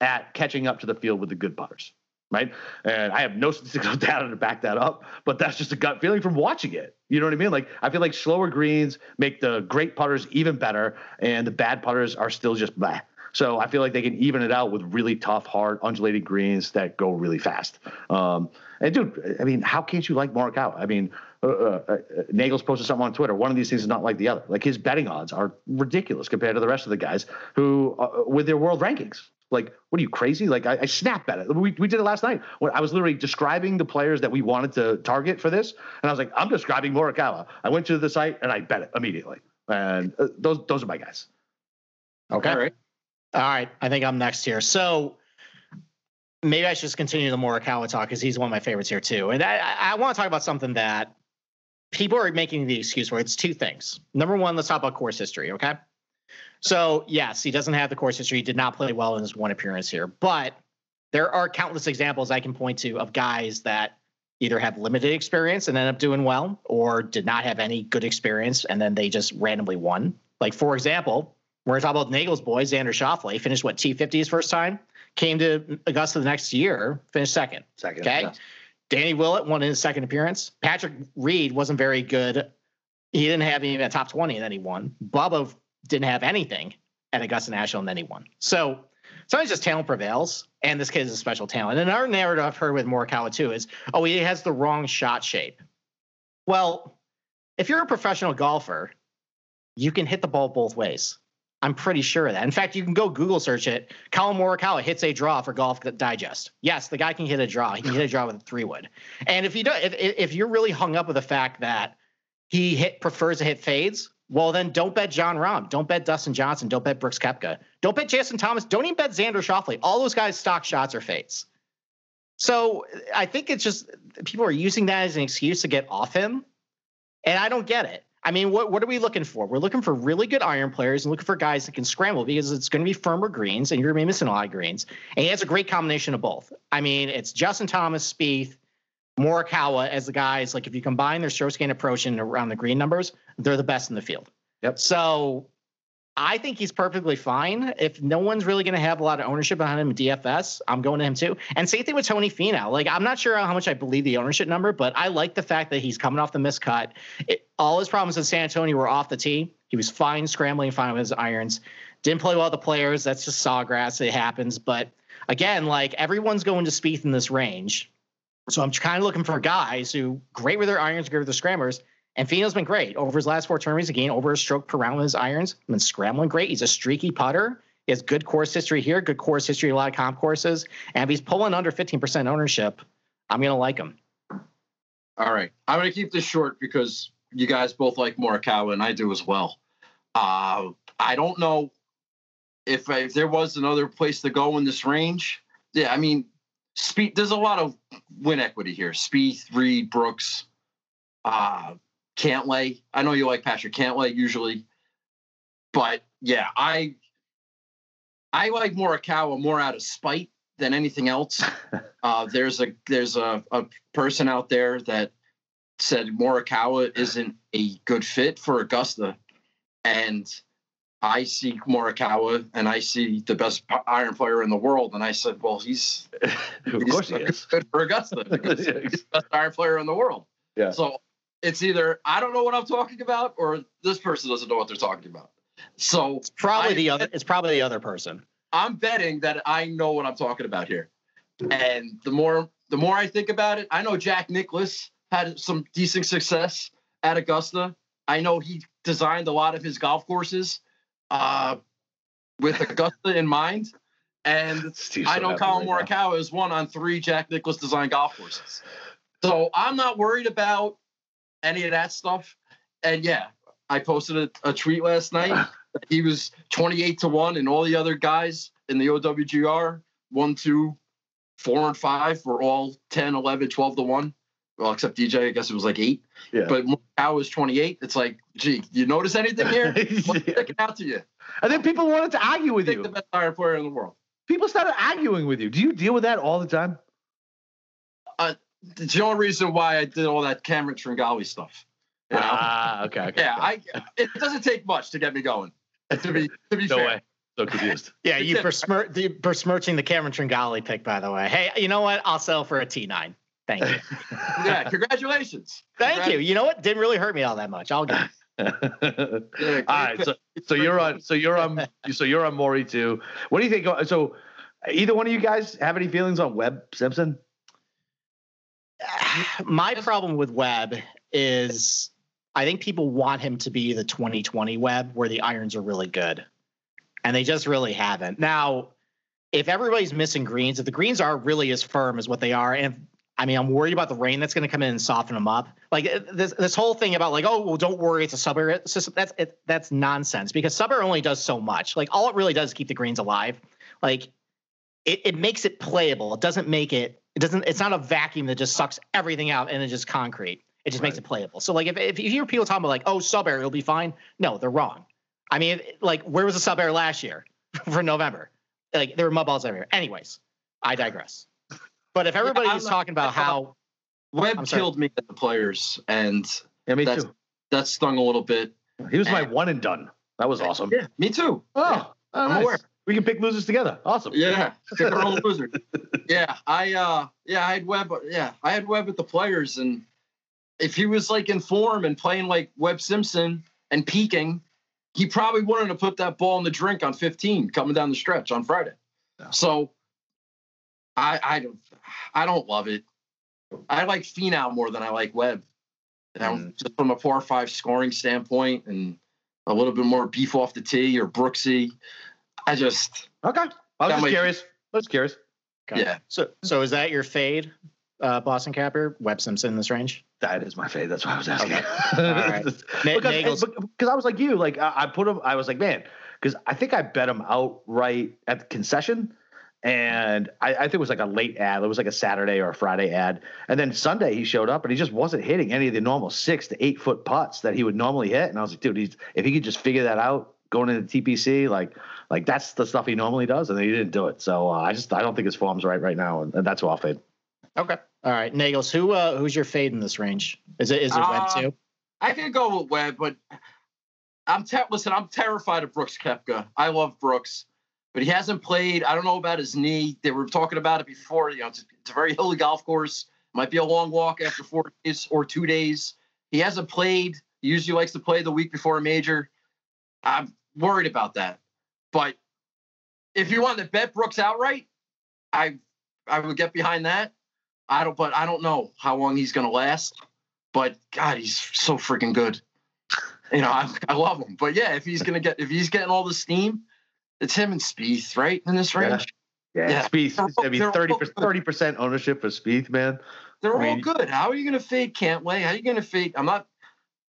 at catching up to the field with the good putters, right? And I have no statistical data to back that up, but that's just a gut feeling from watching it. You know what I mean? Like, I feel like slower greens make the great putters even better, and the bad putters are still just blah. So I feel like they can even it out with really tough, hard, undulating greens that go really fast. And dude, I mean, how can't you like Morikawa? I mean, Nagels posted something on Twitter. One of these things is not like the other. Like, his betting odds are ridiculous compared to the rest of the guys who with their world rankings. Like, what are you, crazy? Like, I snapped at it. We did it last night. I was literally describing the players that we wanted to target for this, and I was like, I'm describing Morikawa. I went to the site, and I bet it immediately. And those are my guys. Okay. All right. I think I'm next here. So maybe I should just continue the Morikawa talk because he's one of my favorites here too. And I want to talk about something that people are making the excuse for. It's two things. Number one, let's talk about course history. Okay. So yes, he doesn't have the course history. He did not play well in his one appearance here, but there are countless examples I can point to of guys that either have limited experience and end up doing well, or did not have any good experience and then they just randomly won. Like, for example, we're going to talk about Nagels boys. Xander Schauffele finished what, T50 his first time, came to Augusta the next year, finished second. Okay. Yeah. Danny Willett won in his second appearance. Patrick Reed wasn't very good. He didn't have even a top 20 and then he won. Bubba didn't have anything at Augusta National and then he won. So sometimes just talent prevails, and this kid is a special talent. And our narrative I've heard with Morikawa too is, oh, he has the wrong shot shape. Well, if you're a professional golfer, you can hit the ball both ways. I'm pretty sure of that. In fact, you can go Google search it. Collin Morikawa hits a draw for Golf Digest. Yes, the guy can hit a draw. He can hit a draw with a 3-wood. And if you're really hung up with the fact that he prefers to hit fades, well, then don't bet John Rahm. Don't bet Dustin Johnson. Don't bet Brooks Koepka. Don't bet Justin Thomas. Don't even bet Xander Schauffele. All those guys' stock shots are fades. So I think it's just people are using that as an excuse to get off him, and I don't get it. I mean, what are we looking for? We're looking for really good iron players and looking for guys that can scramble because it's going to be firmer greens, and you're going to be missing a lot of greens. And he has a great combination of both. I mean, it's Justin Thomas, Spieth, Morikawa as the guys, like if you combine their stroke gain approach and around the green numbers, they're the best in the field. Yep. So I think he's perfectly fine. If no one's really going to have a lot of ownership behind him in DFS, I'm going to him too. And same thing with Tony Finau. Like, I'm not sure how much I believe the ownership number, but I like the fact that he's coming off the miscut. All his problems in San Antonio were off the tee. He was fine scrambling, fine with his irons. Didn't play well with the players. That's just sawgrass. It happens. But again, like, everyone's going to Spieth in this range. So I'm kind of looking for guys who great with their irons, great with their scramblers. And Finau's been great over his last 4 tournaments. Again, over a stroke per round with his irons. He's been scrambling great. He's a streaky putter. He has good course history here, good course history, a lot of comp courses. And if he's pulling under 15% ownership, I'm going to like him. All right. I'm going to keep this short because you guys both like Morikawa and I do as well. I don't know if there was another place to go in this range. Yeah, I mean, Spieth, there's a lot of win equity here. Spieth, Reed, Brooks, Cantlay. I know you like Patrick Cantlay usually, but yeah, I like Morikawa more out of spite than anything else. There's a person out there that said Morikawa isn't a good fit for Augusta, and I see Morikawa and I see the best iron player in the world. And I said, well, he's good for Augusta. He's the best iron player in the world. Yeah. So it's either I don't know what I'm talking about or this person doesn't know what they're talking about. So it's probably the other person. I'm betting that I know what I'm talking about here. And the more I think about it, I know Jack Nicklaus had some decent success at Augusta. I know he designed a lot of his golf courses with Augusta in mind, and I know Colin Morikawa is 1 on 3 Jack Nicklaus design golf courses. So I'm not worried about any of that stuff. And yeah, I posted a tweet last night that he was 28-1, and all the other guys in the OWGR 1, 2, 4, and 5 were all 10, 11, 12-1. Well, except DJ, I guess it was like 8. Yeah. But Morikawa was 28. It's like, gee, you notice anything here? What's sticking out to you? And then people wanted to argue with you. The best iron player in the world. People started arguing with you. Do you deal with that all the time? It's the only reason why I did all that Cameron Tringali stuff. You know? Okay. Yeah, it doesn't take much to get me going. To be fair. Way. So confused. Yeah, you besmirching the Cameron Tringali pick, by the way. Hey, you know what? I'll sell for a T9. Thank you. Yeah, congratulations. Thank you. You know what? Didn't really hurt me all that much. I'll get it. Yeah, all right. So you're on Maury too. What do you think? So either one of you guys have any feelings on Webb Simpson? My problem with Webb is I think people want him to be the 2020 Webb where the irons are really good, and they just really haven't. Now, if everybody's missing greens, if the greens are really as firm as what they are, and if, I mean, I'm worried about the rain that's going to come in and soften them up. Like this whole thing about like, oh, well, don't worry, it's a sub area system. That's nonsense, because sub area only does so much. Like all it really does is keep the greens alive. Like it makes it playable. It's not a vacuum that just sucks everything out and it's just concrete. It just makes it playable. So like if you hear people talking about like, oh, sub area will be fine. No, they're wrong. I mean, like where was the sub area last year for November? Like there were mud balls everywhere. Anyways, I digress. But if everybody is talking about how Webb killed me at the Players, and yeah, me too. That stung a little bit. He was my one and done. That was awesome. Yeah, me too. Oh nice. We can pick losers together. Awesome. Yeah, pick our own loser. Yeah, I had Webb at the Players, and if he was like in form and playing like Webb Simpson and peaking, he probably wouldn't have put that ball in the drink on 15 coming down the stretch on Friday. Yeah. So. I don't love it. I like Finau more than I like Webb. Just from a par 5 scoring standpoint and a little bit more beef off the tee or Brooksy. I was just curious. Okay. Yeah. So is that your fade, Boston Capper, Webb Simpson in this range? That is my fade. That's why I was asking. Okay. All right. because I was like you. Like I put him. I was like, man, because I think I bet him outright at the concession. And I think it was like a late ad. It was like a Saturday or a Friday ad. And then Sunday he showed up and he just wasn't hitting any of the normal 6 to 8 foot putts that he would normally hit. And I was like, dude, if he could just figure that out going into the TPC, like that's the stuff he normally does. And then he didn't do it. So I don't think his form's right now. And that's who I'll fade. Okay. All right. Nagels, who's your fade in this range? Is it Webb too? I could go with Webb, but I'm terrified of Brooks Koepka. I love Brooks. But he hasn't played. I don't know about his knee. They were talking about it before. You know, it's a very hilly golf course. Might be a long walk after 4 days or 2 days. He hasn't played. He usually likes to play the week before a major. I'm worried about that. But if you want to bet Brooks outright, I would get behind that. But I don't know how long he's going to last. But God, he's so freaking good. You know, I love him. But yeah, if he's getting all the steam. It's him and Spieth, right, in this range? Yeah. Spieth. It's going to be 30% ownership for Spieth, man. They're all good. How are you going to fade Cantlay? How are you going to fade? I'm not.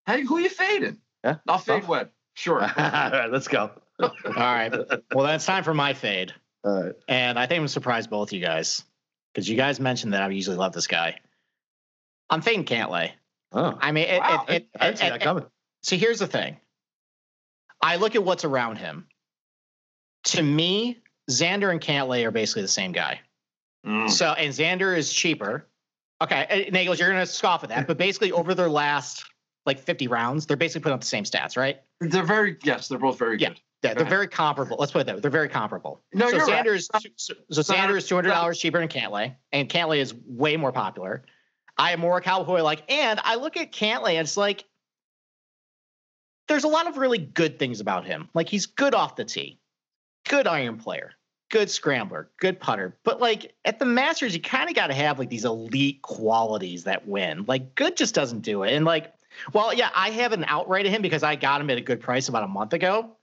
Who are you fading? Yeah, I'll fade Webb. Sure. All right, let's go. All right. Well, that's time for my fade. All right. And I think I'm going to surprise both you guys because you guys mentioned that I usually love this guy. I'm fading Cantlay. Oh. I mean, I didn't see that coming. So here's the thing. I look at what's around him. To me, Xander and Cantlay are basically the same guy. So, and Xander is cheaper. Okay, Nagels, you're going to scoff at that, but basically over their last like 50 rounds, they're basically putting up the same stats, right? They're both very good. Yeah, they're very comparable. Let's put it that way. They're very comparable. No, so you're right. Xander is $200 cheaper than Cantlay, and Cantlay is way more popular. I am more Morikawa-like, and I look at Cantlay, and it's like there's a lot of really good things about him. Like he's good off the tee. Good iron player, good scrambler, good putter. But like at the Masters, you kind of got to have like these elite qualities that win. Like good just doesn't do it. And like, well, yeah, I have an outright of him because I got him at a good price about a month ago.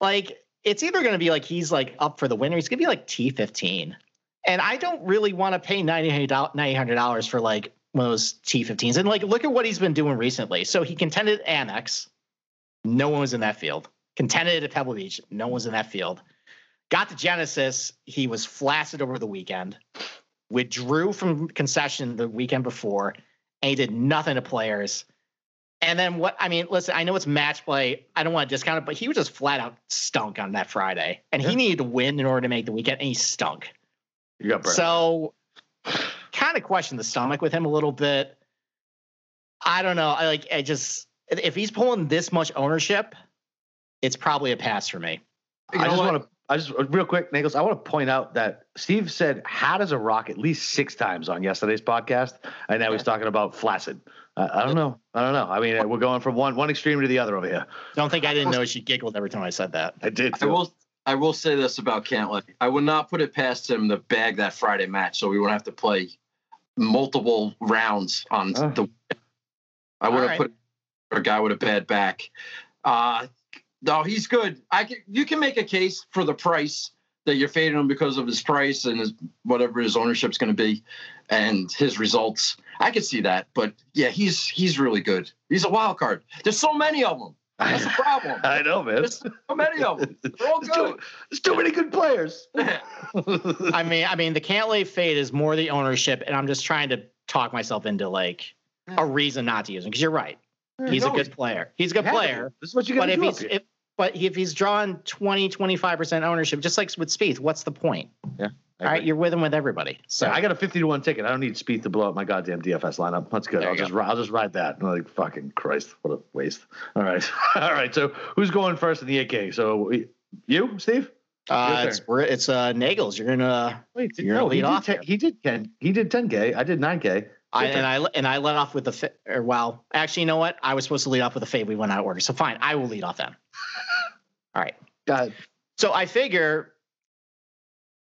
Like it's either going to be like, he's like up for the winner. He's going to be like T15. And I don't really want to pay $900 for like one of those T15s. And like, look at what he's been doing recently. So he contended Amex. No one was in that field. Contended at Pebble Beach. No one's in that field. Got to Genesis. He was flaccid over the weekend. Withdrew from concession the weekend before. And he did nothing to Players. And then what? I mean, listen, I know it's match play. I don't want to discount it, but he was just flat out stunk on that Friday. And he needed to win in order to make the weekend. And he stunk. You got burned. So kind of question the stomach with him a little bit. I don't know. If he's pulling this much ownership, it's probably a pass for me. I just real quick, Nagels, I want to point out that Steve said, how does a rock at least 6 times on yesterday's podcast? And now he's talking about flaccid. I don't know. I mean, we're going from one extreme to the other over here. Don't think I didn't know she giggled every time I said that. I did. Too. I will say this about Cantlay. I would not put it past him to bag that Friday match. So we wouldn't have to play multiple rounds on I would have put a guy with a bad back. No, he's good. You can make a case for the price that you're fading him because of his price and his, whatever his ownership's going to be and his results. I could see that, but yeah, he's really good. He's a wild card. There's so many of them. That's the problem. I know, man. There's so many of them. They're all good. There's too many good players. I mean, the Cantlay fade is more the ownership, and I'm just trying to talk myself into like a reason not to use him because you're right. He's a good player. He's a good player. This is what you got to do. But if he's drawn 20, 25% ownership, just like with Spieth, what's the point? Yeah. All right, you're with him with everybody. So yeah, I got a 50-1 ticket. I don't need Spieth to blow up my goddamn DFS lineup. That's good. I'll just ride that. I'm like, fucking Christ, what a waste. All right. So who's going first in the 8K? So you, Steve? It's Nagels. You're gonna lead off. He did 10K. I did 9K. And I led off with the actually, you know what? I was supposed to lead off with a fade. We went out of order, so fine. I will lead off then. All right. Got it. So I figure,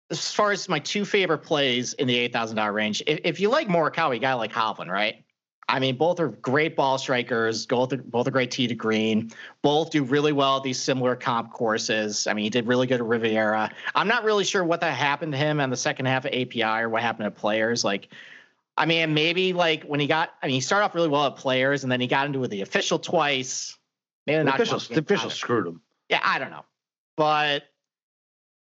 as far as my two favorite plays in the $8,000 range, if you like Morikawa, you gotta like Hovland, right? I mean, both are great ball strikers. Both are great tee to green. Both do really well at these similar comp courses. I mean, he did really good at Riviera. I'm not really sure what that happened to him on the second half of API or what happened to Players. Like, I mean, maybe like when he got, I mean, he started off really well at Players and then he got into the official twice. Maybe not the official screwed him. Yeah, I don't know, but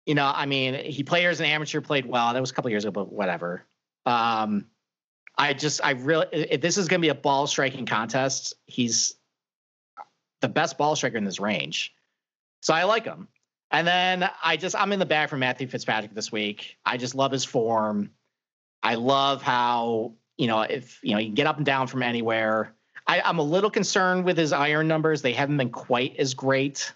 you know, I mean, he Players and amateur played well. That was a couple years ago, but whatever. If this is going to be a ball striking contest, he's the best ball striker in this range. So I like him. And then I'm in the bag for Matthew Fitzpatrick this week. I just love his form. I love how, you can get up and down from anywhere. I'm a little concerned with his iron numbers. They haven't been quite as great,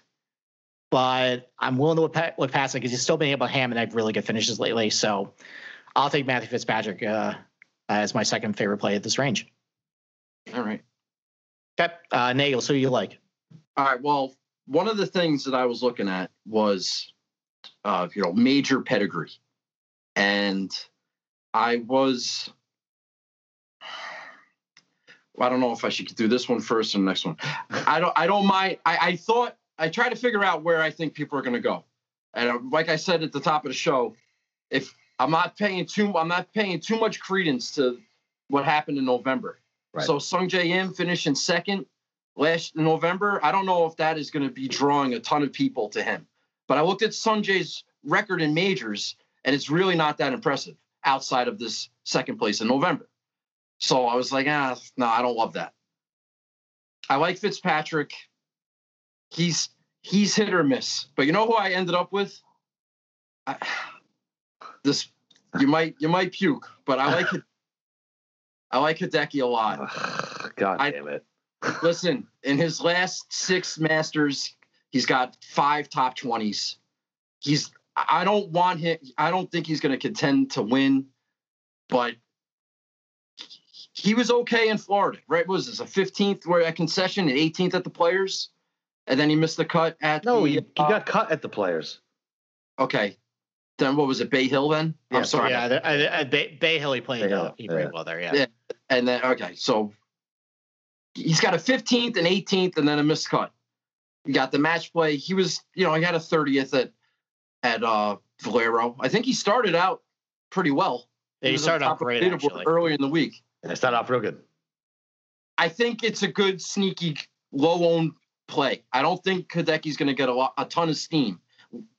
but I'm willing to look past it because he's still been able to ham and have really good finishes lately. So I'll take Matthew Fitzpatrick as my second favorite play at this range. All right. Okay. Nagels, who do you like? All right. Well, one of the things that I was looking at was, major pedigree. And I don't know if I should do this one first and the next one. I don't mind. I try to figure out where I think people are going to go. And like I said at the top of the show, if I'm not paying too much credence to what happened in November. Right. So Sung Jae Im finishing second last in November. I don't know if that is going to be drawing a ton of people to him, but I looked at Sung Jae's record in majors and it's really not that impressive outside of this second place in November. So I was like, no, I don't love that. I like Fitzpatrick. He's hit or miss, but you know who I ended up with? You might puke, but I like Hideki a lot. God damn it! Listen, in his last 6 Masters, he's got 5 top 20s. I don't want him. I don't think he's going to contend to win, but he was okay in Florida, right? What was this, a 15th where at concession and 18th at the Players? And then he missed the cut at he got cut at the Players. Okay. Then what was it, Bay Hill then? Yeah, I'm sorry. Yeah, Bay Hill, he played well there, yeah. And then, okay, so he's got a 15th and 18th and then a missed cut. He got the match play. He was, he had a 30th at Valero. I think he started out pretty well. Yeah, he started off great, actually. Early in the week. And it started off real good. I think it's a good, sneaky, low-owned play. I don't think Hideki's going to get a ton of steam,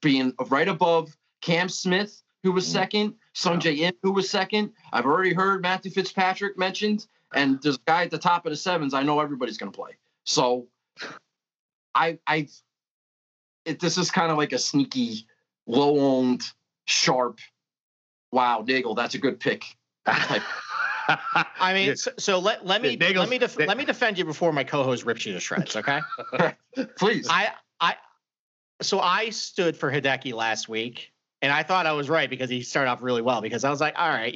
being right above Cam Smith, who was second, Sung Jae Im, who was second. I've already heard Matthew Fitzpatrick mentioned, and this guy at the top of the sevens, I know everybody's going to play. So this is kind of like a sneaky, low-owned, sharp, wow, Nagel, that's a good pick. I mean, yeah. So let me defend you before my co-host rips you to shreds. Okay, please. I stood for Hideki last week, and I thought I was right because he started off really well. Because I was like, all right,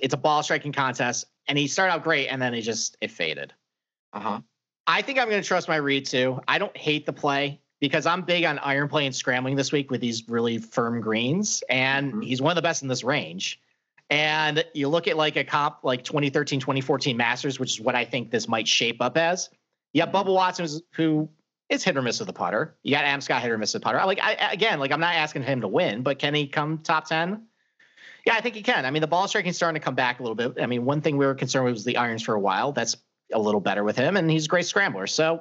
it's a ball striking contest, and he started out great, and then it faded. I think I'm going to trust my read too. I don't hate the play because I'm big on iron play and scrambling this week with these really firm greens, and he's one of the best in this range. And you look at like a comp like 2013, 2014 Masters, which is what I think this might shape up as. Yeah, Bubba Watson, who it's hit or miss with the putter. You got Adam Scott hit or miss with the putter. I'm not asking him to win, but can he come top 10? Yeah, I think he can. I mean, the ball striking's starting to come back a little bit. I mean, one thing we were concerned with was the irons for a while. That's a little better with him, and he's a great scrambler. So,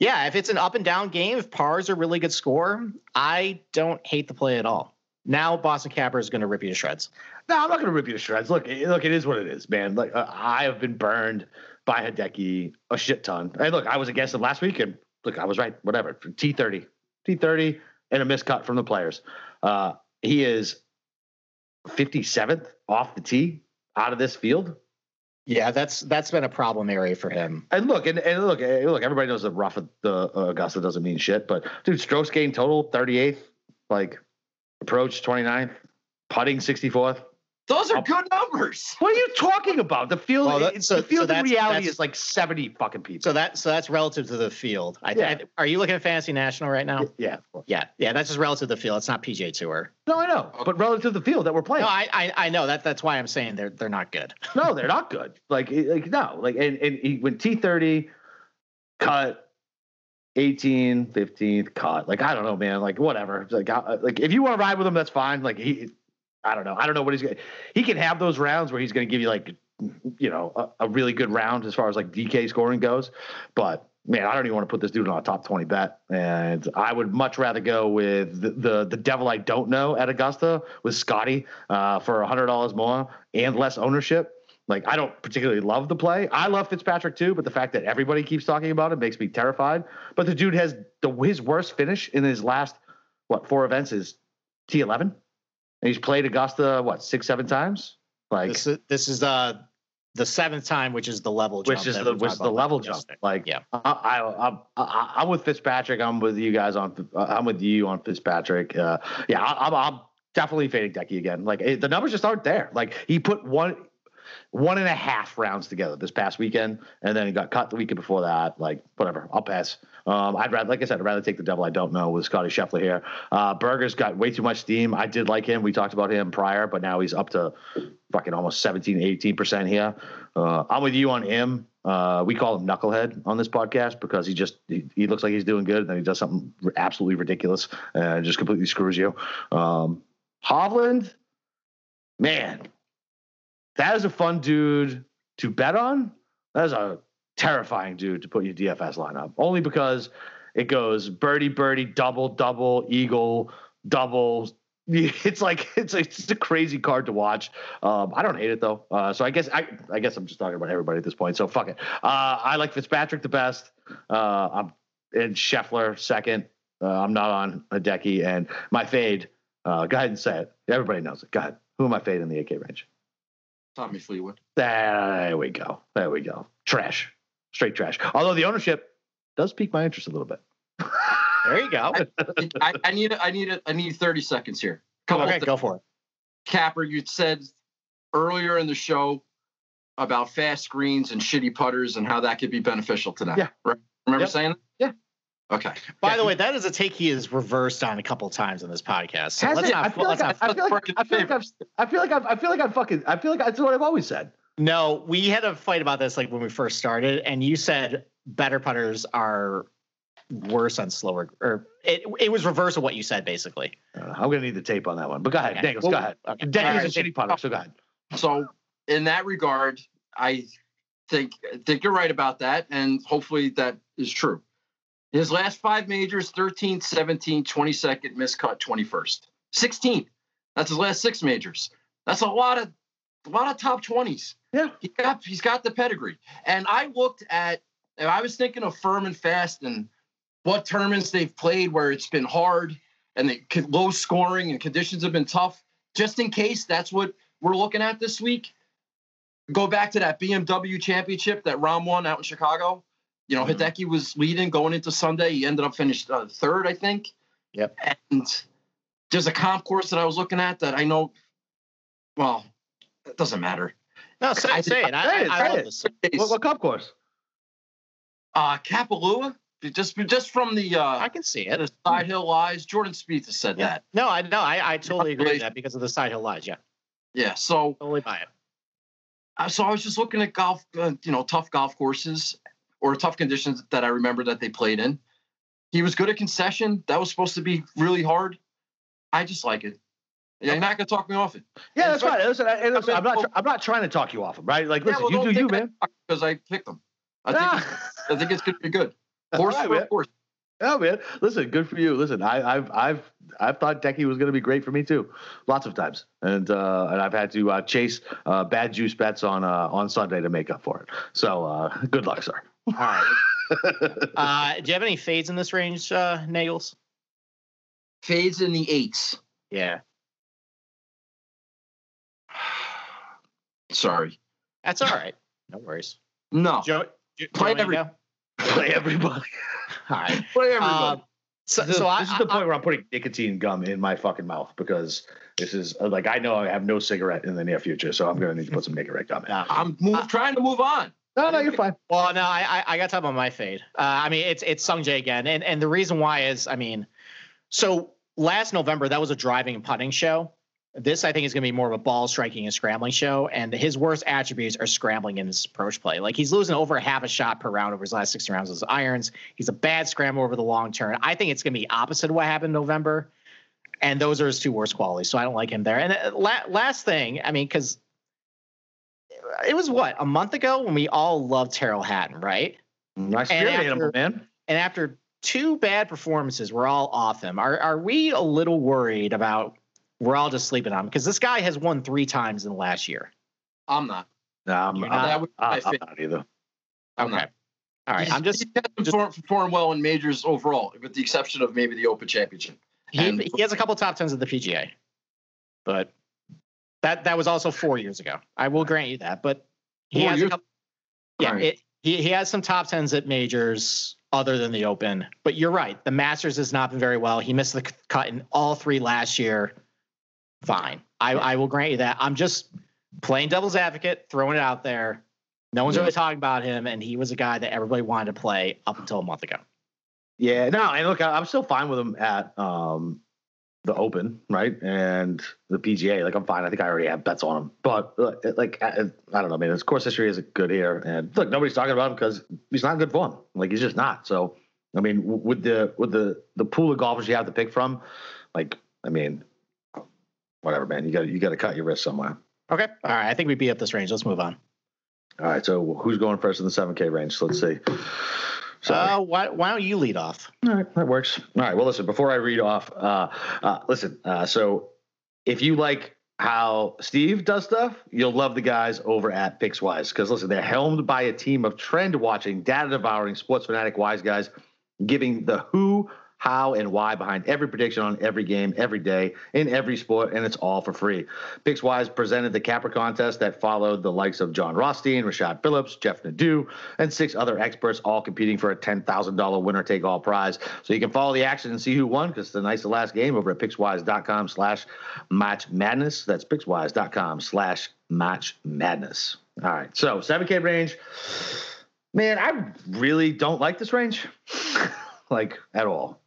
yeah, if it's an up and down game, if par's a really good score, I don't hate the play at all. Now Boston Capper is going to rip you to shreds. No, I'm not going to rip you to shreds. Look, it is what it is, man. Like I have been burned by Hideki a shit ton. And look, I was against him last week, and look, I was right. Whatever. T30, and a miscut from the players. He is 57th off the tee out of this field. Yeah, that's been a problem area for him. And look, everybody knows the rough of the Augusta doesn't mean shit, but dude, strokes gained total 38th, like approach 29th, putting 64th. Those are good numbers. What are you talking about? The field, the reality is like 70 fucking people. So that's relative to the field. Are you looking at Fantasy National right now? Yeah. That's just relative to the field. It's not PGA Tour. No, I know, but relative to the field that we're playing. No, I know that. That's why I'm saying they're not good. No, they're not good. And he went T30, cut. 18, 15th, cut. Like I don't know, man. Like whatever. Like if you want to ride with him, that's fine. Like he. I don't know what he's going to – he can have those rounds where he's going to give you, like, you know, a really good round as far as, like, DK scoring goes. But, man, I don't even want to put this dude on a top 20 bet. And I would much rather go with the devil I don't know at Augusta with Scotty for $100 more and less ownership. Like, I don't particularly love the play. I love Fitzpatrick, too, but the fact that everybody keeps talking about it makes me terrified. But the dude has his worst finish in his last, four events is T11? And he's played Augusta, 6-7 times? Like this is the seventh time, which is the level jump. Which is the level jump. Like yeah, I'm with Fitzpatrick. I'm with you guys on. I'm with you on Fitzpatrick. I'm definitely fading Decky again. Like the numbers just aren't there. Like he put one and a half rounds together this past weekend, and then he got cut the weekend before that. Like whatever, I'll pass. I'd rather take the devil I don't know with Scotty Scheffler here. Berger's got way too much steam. I did like him. We talked about him prior, but now he's up to fucking almost 17, 18% here. I'm with you on him. We call him Knucklehead on this podcast because he looks like he's doing good, and then he does something absolutely ridiculous and just completely screws you. Hovland, man, that is a fun dude to bet on. That is a terrifying dude to put your DFS lineup only because it goes birdie, birdie, double, double, eagle, doubles. It's a crazy card to watch. I don't hate it though. So I guess I'm just talking about everybody at this point. So fuck it. I like Fitzpatrick the best. I'm in Scheffler second. I'm not on Hideki and my fade. Go ahead and say it. Everybody knows it. Go ahead. Who am I fading in the AK range? Tommy Fleetwood. There we go. Trash. Straight trash. Although the ownership does pique my interest a little bit. There you go. I need 30 seconds here. Go for it. Capper, you said earlier in the show about fast greens and shitty putters and how that could be beneficial to them. Yeah. Right? Remember saying that? Yeah. Okay. By the way, that is a take he has reversed on a couple of times on this podcast. So I feel like that's what I've always said. No, we had a fight about this when we first started, and you said better putters are worse on slower. Or it was reverse of what you said, basically. I'm gonna need the tape on that one. But go ahead, Daniels. Go ahead. Daniels is a shitty putter, so go ahead. So in that regard, I think you're right about that, and hopefully that is true. His last five majors: 13th, 17th, 22nd, miscut, 21st, 16th. That's his last six majors. That's a lot of top 20s. Yeah, he's got the pedigree. And I looked at, and I was thinking of firm and fast and what tournaments they've played where it's been hard and low scoring and conditions have been tough. Just in case that's what we're looking at this week. Go back to that BMW championship that Rahm won out in Chicago. You know, Hideki was leading going into Sunday. He ended up finished third, I think. Yep. And there's a comp course that I was looking at that I know. Well, it doesn't matter. No, say it. I love this. What cup course? Kapalua. Just from the I can see it. The side hill lies. Jordan Spieth has said that. No, I totally agree with that because of the side hill lies. Yeah. Yeah. So totally buy it. So I was just looking at golf, tough golf courses or tough conditions that I remember that they played in, He was good at concession. That was supposed to be really hard. I just like it. You're not going to talk me off it. Yeah, that's right. Listen, I'm not trying to talk you off it, right? Like, listen, you do you, man. Because I picked them. I think it's going to be good. Horse for horse. Yeah, man. Listen, good for you. Listen, I've thought Decky was going to be great for me too, lots of times, and I've had to chase bad juice bets on Sunday to make up for it. So good luck, sir. All right. Do you have any fades in this range, Nagels? Fades in the eights. Yeah. Sorry. That's all right. No worries. No. Play everybody. All right. Play everybody. This is the point where I'm putting nicotine gum in my fucking mouth because this is like, I know I have no cigarette in the near future, so I'm going to need to put some cigarette gum in. I'm trying to move on. No, you're fine. Well, no, I got time on my fade. I mean, it's Sung Jae again. And the reason why is, I mean, so last November, that was a driving and putting show. This, I think, is going to be more of a ball striking and scrambling show. And his worst attributes are scrambling in his approach play. Like, he's losing over half a shot per round over his last 16 rounds with his irons. He's a bad scrambler over the long turn. I think it's going to be opposite of what happened in November. And those are his two worst qualities. So I don't like him there. And last thing, I mean, because it was a month ago when we all loved Terrell Hatton, right? Nice spirit animal, man. And after two bad performances, we're all off him. Are we a little worried about? We're all just sleeping on him because this guy has won 3 times in the last year. I'm not. No, I'm not either. I'm okay. Not. All right. He hasn't performed well in majors overall, with the exception of maybe the Open Championship. He has a couple top tens at the PGA, but that was also 4 years ago. I will grant you that, but he has some top tens at majors other than the Open. But you're right. The Masters has not been very well. He missed the cut in all 3 last year. Fine. I will grant you that. I'm just playing devil's advocate, throwing it out there. No one's really talking about him, and he was a guy that everybody wanted to play up until a month ago. Yeah, no, and look, I'm still fine with him at the Open, right? And the PGA, like, I'm fine. I think I already have bets on him. But, like, I don't know, man. His course history isn't good here. And, look, nobody's talking about him because he's not in good form. Like, he's just not. So, I mean, with the pool of golfers you have to pick from, like, I mean – whatever, man. You got to cut your wrist somewhere. Okay. All right. I think we beat up this range. Let's move on. All right. So who's going first in the 7K range? Let's see. So why don't you lead off? All right, that works. All right. Well, listen. Before I read off, listen. So if you like how Steve does stuff, you'll love the guys over at PicksWise because listen, they're helmed by a team of trend-watching, data-devouring, sports fanatic wise guys, giving the who, how, and why behind every prediction on every game, every day, in every sport, and it's all for free. PicksWise presented the Capper contest that followed the likes of John Rothstein, Rashad Phillips, Jeff Nadeau, and 6 other experts all competing for a $10,000 winner-take-all prize. So you can follow the action and see who won because tonight's the last game over at PicksWise.com/match madness. That's PicksWise.com/match madness. All right, so 7K range. Man, I really don't like this range, like, at all.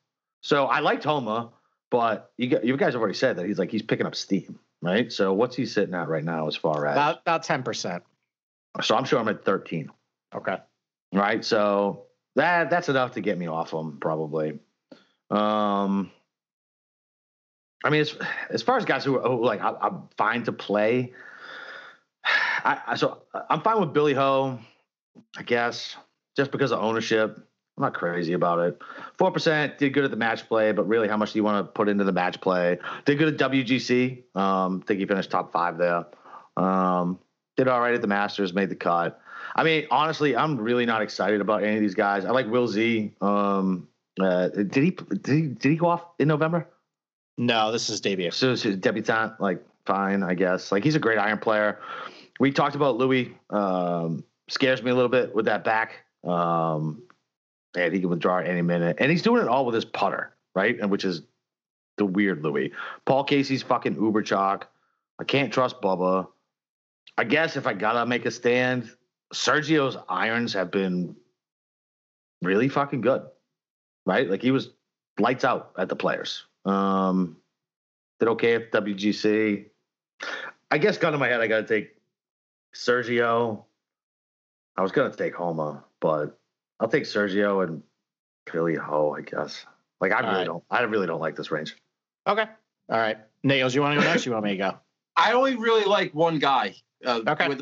So I liked Homa, but you guys have already said that he's picking up steam, right? So what's he sitting at right now as far as? About 10%. So I'm sure I'm at 13. Okay. Right. So that's enough to get me off him probably. I mean, as far as guys who like I'm fine to play. So I'm fine with Billy Ho, I guess, just because of ownership. I'm not crazy about it. 4% did good at the match play, but really, how much do you want to put into the match play? Did good at WGC. I think he finished top 5 there. Did all right at the Masters, made the cut. I mean, honestly, I'm really not excited about any of these guys. I like Will Z. Did he go off in November? No, this is debut. So it's his debutant, like, fine, I guess. Like, he's a great iron player. We talked about Louis. Scares me a little bit with that back. And he can withdraw at any minute. And he's doing it all with his putter, right? And which is the weird Louis. Paul Casey's fucking uber chalk. I can't trust Bubba. I guess if I got to make a stand, Sergio's irons have been really fucking good, right? Like, he was lights out at the Players. Did okay at WGC. I guess gun to my head, I got to take Sergio. I was going to take Homa, but I'll take Sergio and Billy Ho, I guess. Like I really don't like this range. Okay. All right. Nagels, you want to go next? You want me to go? I only really like one guy. Okay. With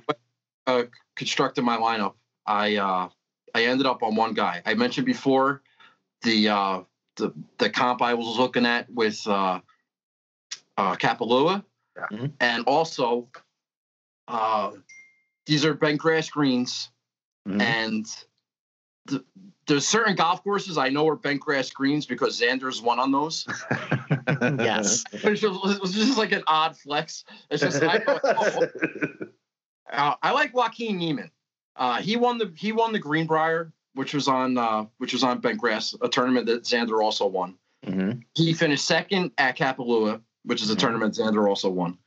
constructed my lineup, I ended up on one guy. I mentioned before the comp I was looking at with Kapalua, yeah. Mm-hmm. And also these are bent grass greens, mm-hmm. and there's certain golf courses I know are bent grass greens because Xander's won on those. Yes, it's just like an odd flex. It's just I like Joaquin Niemann. He won the Greenbrier, which was on bent grass, a tournament that Xander also won. Mm-hmm. He finished second at Kapalua, which is a mm-hmm. tournament Xander also won.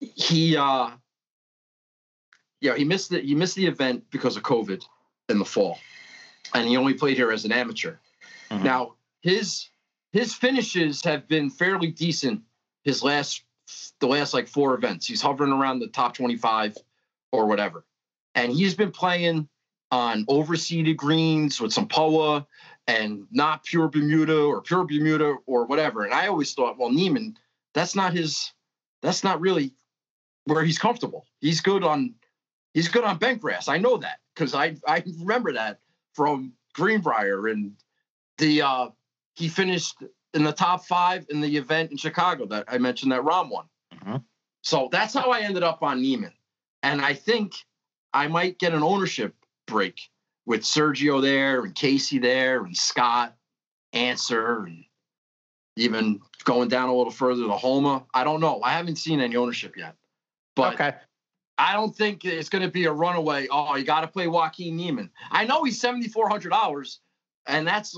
He missed the event because of COVID in the fall, and he only played here as an amateur. Mm-hmm. Now his finishes have been fairly decent. The last like four events, he's hovering around the top 25 or whatever. And he's been playing on overseeded greens with some POA and not pure Bermuda or whatever. And I always thought, well, Niemann, that's not really where he's comfortable. He's good on bent grass. I know that because I remember that from Greenbrier, and he finished in the top five in the event in Chicago that I mentioned that Rahm won. Mm-hmm. So that's how I ended up on Niemann. And I think I might get an ownership break with Sergio there and Casey there and Scott, Answer, and even going down a little further to Homa. I don't know. I haven't seen any ownership yet. But okay. I don't think it's going to be a runaway. Oh, you got to play Joaquin Niemann. I know he's $7,400, and that's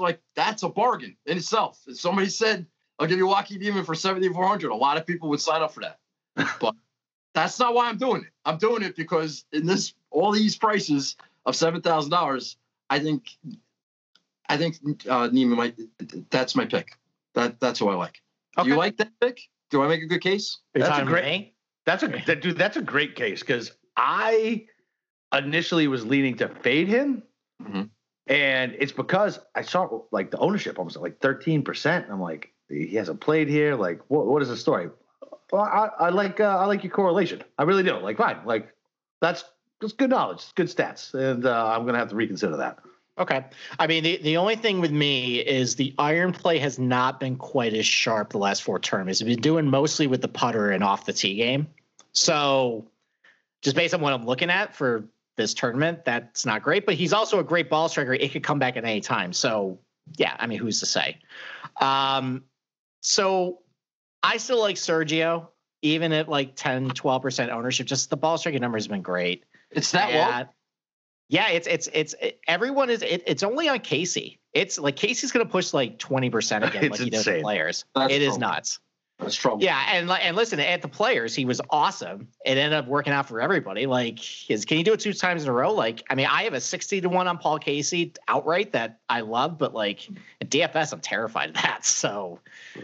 a bargain in itself. If somebody said, I'll give you Joaquin Niemann for $7,400, a lot of people would sign up for that. But that's not why I'm doing it. I'm doing it because in this all these prices of $7,000, I think Niemann might. That's my pick. That's who I like. Okay. Do you like that pick? Do I make a good case? That's a great case because I initially was leaning to fade him, mm-hmm. and it's because I saw like the ownership almost like 13%. I'm like, he hasn't played here. Like, what is the story? Well, I like your correlation. I really do. Like, fine. Like, that's good knowledge, good stats, and I'm gonna have to reconsider that. Okay. I mean, the only thing with me is the iron play has not been quite as sharp the last four tournaments. We've been doing mostly with the putter and off the tee game. So, just based on what I'm looking at for this tournament, that's not great. But he's also a great ball striker. It could come back at any time. So, yeah. I mean, who's to say? So. I still like Sergio, even at like 10, 12% ownership. Just the ball striking number has been great. It's that low? Yeah, it's only on Casey. It's like Casey's going to push like 20% again, like he does the players. That's nuts. That's trouble. Yeah, and listen, at the players, he was awesome. It ended up working out for everybody. Like, can you do it two times in a row? Like, I mean, I have a 60-1 on Paul Casey outright that I love, but like at DFS, I'm terrified of that. So,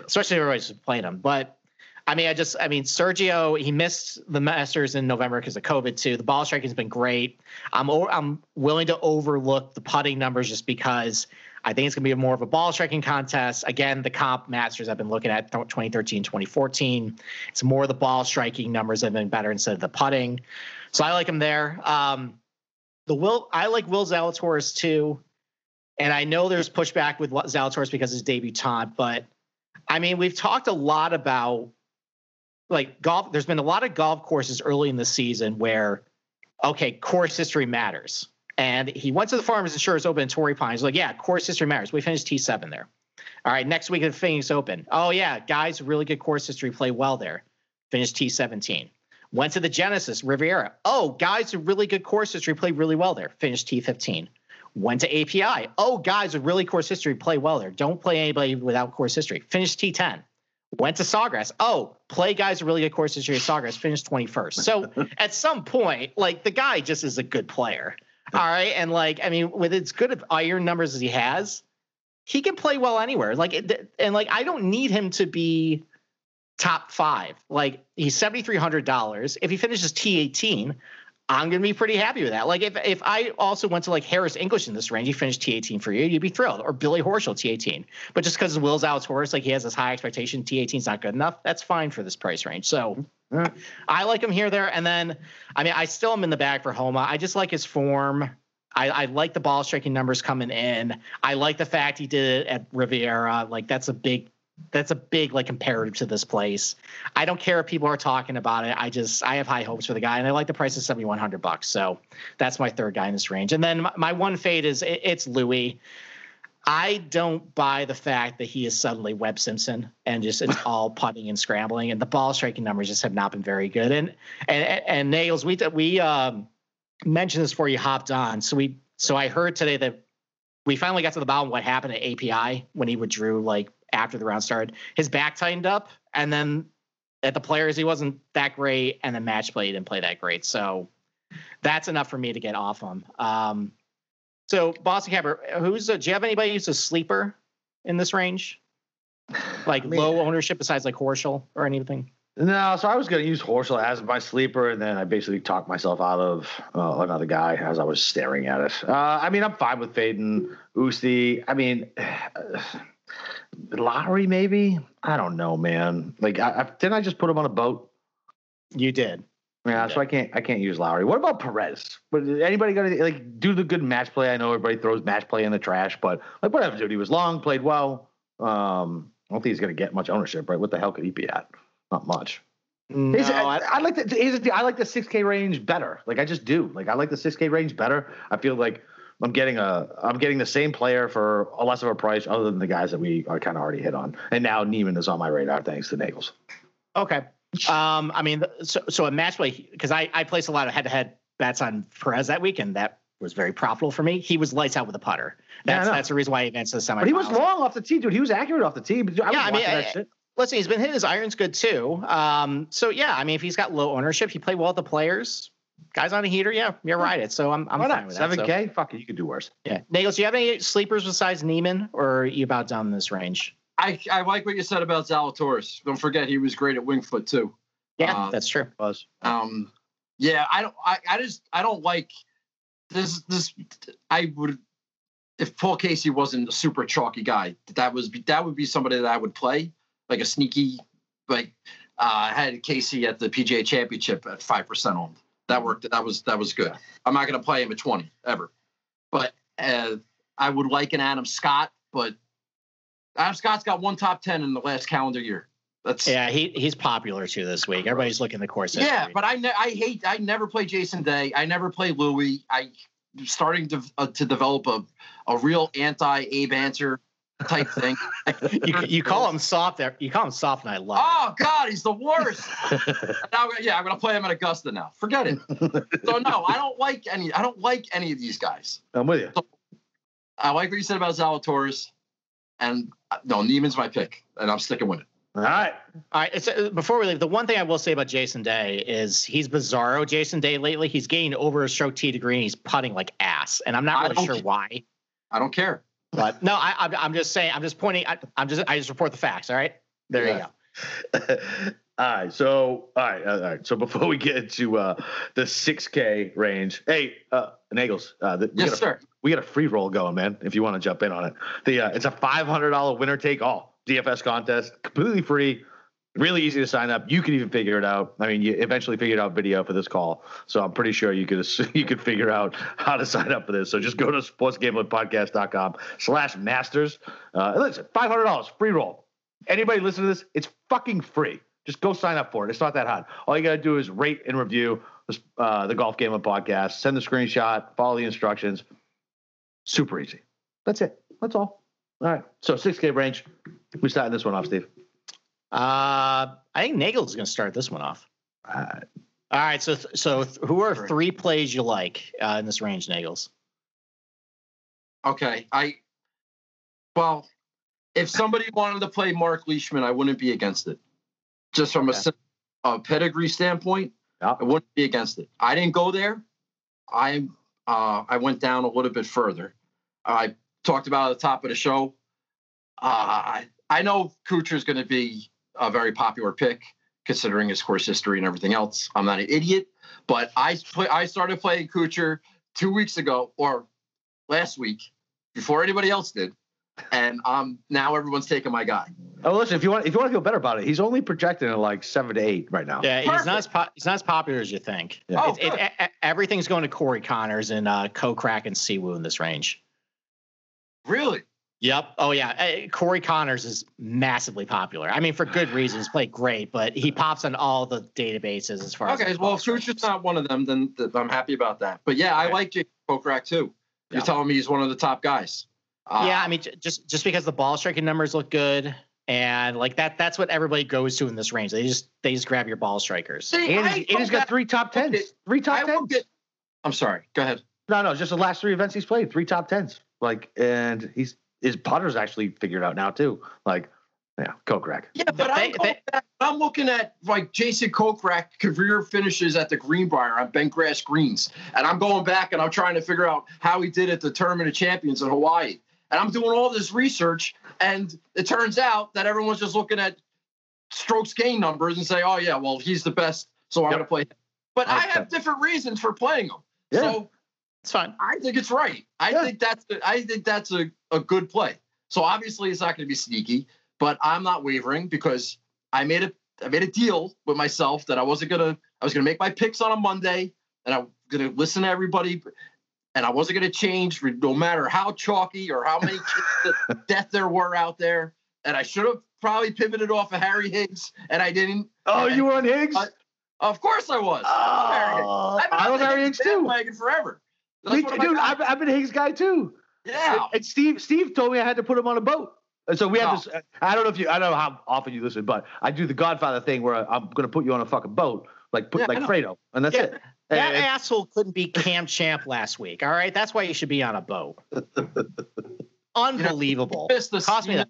especially if everybody's playing him. But I mean, Sergio, he missed the Masters in November because of COVID too. The ball striking has been great. I'm willing to overlook the putting numbers just because I think it's going to be more of a ball striking contest. Again, the comp Masters I've been looking at 2013, 2014. It's more the ball striking numbers that have been better instead of the putting. So I like him there. I like Will Zalatoris too. And I know there's pushback with Zalatoris because his debutant, but I mean, we've talked a lot about like golf. There's been a lot of golf courses early in the season where, okay, course history matters. And he went to the Farmers Insurance Open in Torrey Pines. Like, yeah, course history matters. We finished T7 there. All right, next week at the Phoenix Open. Oh, yeah, guys, really good course history, play well there. Finished T17. Went to the Genesis Riviera. Oh, guys, a really good course history, play really well there. Finished T15. Went to API. Oh, guys, a really course history, play well there. Don't play anybody without course history. Finished T10. Went to Sawgrass. Oh, play guys a really good course history at Sawgrass. Finished 21st. So at some point, like, the guy just is a good player. All right. And like, I mean, with as good of iron numbers as he has, he can play well anywhere. Like, I don't need him to be top five. Like, he's $7,300. If he finishes T18, I'm going to be pretty happy with that. Like if I also went to like Harris English in this range, he finished T18 for you, you'd be thrilled. Or Billy Horschel T18. But just because Will Zalatoris, like he has this high expectation, T18's not good enough. That's fine for this price range. So I like him here, there. And then, I mean, I still am in the bag for Homa. I just like his form. I like the ball striking numbers coming in. I like the fact he did it at Riviera. Like that's a big like comparative to this place. I don't care if people are talking about it. I have high hopes for the guy, and I like the price of $7,100. So that's my third guy in this range. And then my one fade is it's Louis. I don't buy the fact that he is suddenly Webb Simpson and just it's all putting and scrambling, and the ball striking numbers just have not been very good. And Nagels, we mentioned this before you hopped on. So I heard today that we finally got to the bottom of what happened at API when he withdrew like after the round started. His back tightened up, and then at the Players he wasn't that great, and the match play he didn't play that great. So that's enough for me to get off him. So Boston Capper, do you have anybody who's a sleeper in this range? Like low ownership besides like Horschel or anything? No, so I was going to use Horschel as my sleeper, and then I basically talked myself out of another guy as I was staring at it. I mean, I'm fine with fading Oosty. I mean, Lowry maybe? I don't know, man. Like, didn't I just put him on a boat? You did. Yeah, so I can't use Lowry. What about Perez? But anybody got to like do the good match play? I know everybody throws match play in the trash, but like whatever, dude. He was long, played well. I don't think he's going to get much ownership, right? What the hell could he be at? Not much. No, I like the 6K range better. Like I just do. Like I like the 6K range better. I feel like I'm getting the same player for a less of a price, other than the guys that we are kind of already hit on. And now Niemann is on my radar thanks to Nagels. Okay. I mean, so a match play, because I placed a lot of head-to-head bets on Perez that weekend. That was very profitable for me. He was lights out with a putter. That's the reason why he advanced to the semifinals. But he was long off the tee, dude. He was accurate off the tee. But I mean, that shit. Listen, he's been hitting his irons good too. I mean, if he's got low ownership, he played well at the Players. Guy's on a heater, yeah, you're right. So I'm fine with that. 7K, so. Fuck it, you could do worse. Yeah, Nagels, do you have any sleepers besides Niemann, or are you about down in this range? I like what you said about Zalatoris. Don't forget he was great at Wingfoot too. Yeah, that's true. Was. I don't like this. I would. If Paul Casey wasn't a super chalky guy, that would be somebody that I would play. Like a sneaky, I had Casey at the PGA Championship at 5% owned. That worked. That was good. I'm not going to play him at 20 ever, but I would like an Adam Scott. But Adam Scott's got one top 10 in the last calendar year. He's popular too this week. Everybody's looking at the course history. Yeah, but I never play Jason Day. I never play Louis. I'm starting to develop a real anti-Abe answer type thing. you call him soft there. You call him soft, and I love. Oh God, he's the worst. I'm gonna play him at Augusta now. Forget it. So no, I don't like any of these guys. I'm with you. So, I like what you said about Zalatoris, and no, Niemann's my pick, and I'm sticking with it. All right. It's, before we leave, the one thing I will say about Jason Day is he's bizarro Jason Day lately. He's gaining over a stroke tee degree, and he's putting like ass, and I'm not really sure why. I don't care. But no, I'm just saying. I'm just pointing. I just report the facts. All right. There you go. All right. So before we get to the 6K range, hey, Nagels. We got a free roll going, man. If you want to jump in on it, it's a $500 winner take all DFS contest, completely free, really easy to sign up. You could even figure it out. I mean, you eventually figured out video for this call, so I'm pretty sure you could figure out how to sign up for this. So just go to sportsgamblingpodcast.com/masters. Listen, $500 free roll. Anybody listen to this? It's fucking free. Just go sign up for it. It's not that hard. All you got to do is rate and review the Golf Gambling Podcast. Send the screenshot. Follow the instructions. Super easy. That's it. That's all. All right. So 6K range. We started this one off, Steve. I think Nagels is going to start this one off. All right. So who are three plays you like in this range, Nagels? Okay. If somebody wanted to play Mark Leishman, I wouldn't be against it. Just from a pedigree standpoint, yeah. I wouldn't be against it. I didn't go there. I went down a little bit further. I talked about it at the top of the show. I know Kuchar is going to be a very popular pick considering his course history and everything else. I'm not an idiot, but I started playing Kuchar 2 weeks ago or last week before anybody else did. And now everyone's taking my guy. Oh, listen, if you want to feel better about it, he's only projected at like 7 to 8 right now. Yeah, perfect. he's not as popular as you think. Yeah. Oh, everything's going to Corey Connors and Kokrak and Si Woo in this range. Really? Yep. Oh, yeah. Corey Connors is massively popular. I mean, for good reasons, played great, but he pops on all the databases as far as. Okay, well, if Kuchar's not one of them, then I'm happy about that. But yeah, I like Jacob Kokrak too. You're telling me he's one of the top guys. Yeah, I mean, just because the ball striking numbers look good, and like that's what everybody goes to in this range. They just grab your ball strikers. See, and he's got three top tens. I'm sorry. Go ahead. No, just the last three events he's played, three top tens. Like, and his putter's actually figured out now too. Like, yeah, Kokrak. Yeah, but I'm looking at like Jason Kokrak career finishes at the Greenbrier on bent grass greens, and I'm going back and I'm trying to figure out how he did at the Tournament of Champions in Hawaii. And I'm doing all this research, and it turns out that everyone's just looking at strokes gain numbers and say, oh, yeah, well, he's the best, so I'm going to play him. But I have different reasons for playing him. Yeah. So it's fine. I think it's right. I think that's a good play. So obviously it's not going to be sneaky, but I'm not wavering because I made a deal with myself that I was going to make my picks on a Monday, and I'm going to listen to everybody. And I wasn't going to change no matter how chalky or how many kids to death there were out there. And I should have probably pivoted off of Harry Higgs, and I didn't. Oh, you were on Higgs? Of course I was. Oh, I was Harry Higgs too. Wagon forever. Dude, I've been a Higgs guy too. Yeah. And Steve told me I had to put him on a boat. And so we had this. I don't know how often you listen, but I do the Godfather thing where I'm going to put you on a fucking boat, like Fredo, and that's it. That asshole couldn't be Cam Champ last week. All right, that's why you should be on a boat. Unbelievable. He missed the fucking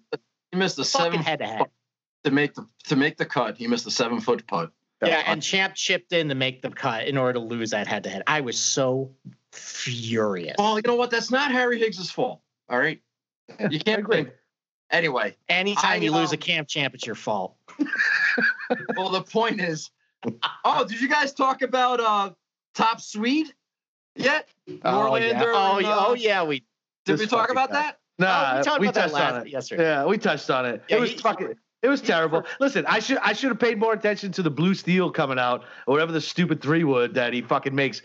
7-foot to make the cut. He missed the 7-foot putt. Yeah, and Champ chipped in to make the cut in order to lose that head-to-head. I was so furious. Well, you know what? That's not Harry Higgs's fault. All right, you can't blame. Anyway, anytime you lose a Cam Champ, it's your fault. Well, the point is. Oh, did you guys talk about Top Swede yet? We did. We talk about that? No, we touched on it yesterday. Yeah, we touched on it. Yeah, it was terrible. Listen, I should have paid more attention to the blue steel coming out or whatever the stupid three wood that he fucking makes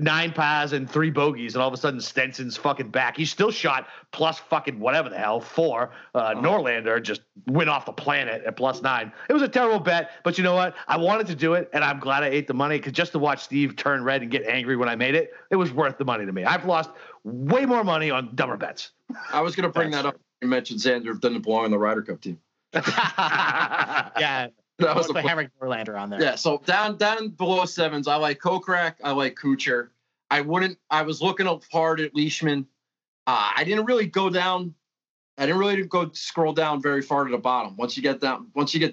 9 pars and 3 bogeys, and all of a sudden Stenson's fucking back. He still shot plus fucking whatever the hell 4. Norlander just went off the planet at plus 9. It was a terrible bet, but you know what? I wanted to do it, and I'm glad I ate the money because just to watch Steve turn red and get angry when I made it, it was worth the money to me. I've lost way more money on dumber bets. I was going to bring that up. You mentioned Xander doesn't belong on the Ryder Cup team. Yeah, that was a Henrik Norlander on there. Yeah, so down below 7s, I like Kokrak, I like Kuchar. I was looking up hard at Leishman. I didn't really go scroll down very far to the bottom. Once you get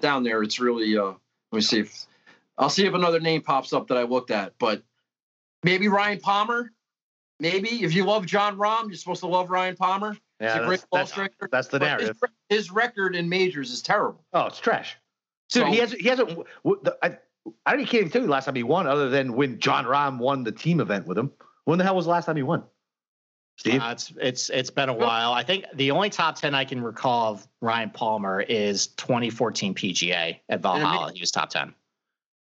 down there, it's really. Let me see if I'll see if another name pops up that I looked at, but maybe Ryan Palmer. Maybe if you love John Rahm, you're supposed to love Ryan Palmer. Yeah, that's the narrative. His record in majors is terrible. Oh, it's trash. Dude, so, he hasn't. I can't even tell you the last time he won, other than when John Rahm won the team event with him. When the hell was the last time he won? Steve, it's been a while. I think the only top 10 I can recall of Ryan Palmer is 2014 PGA at Valhalla. He was top 10.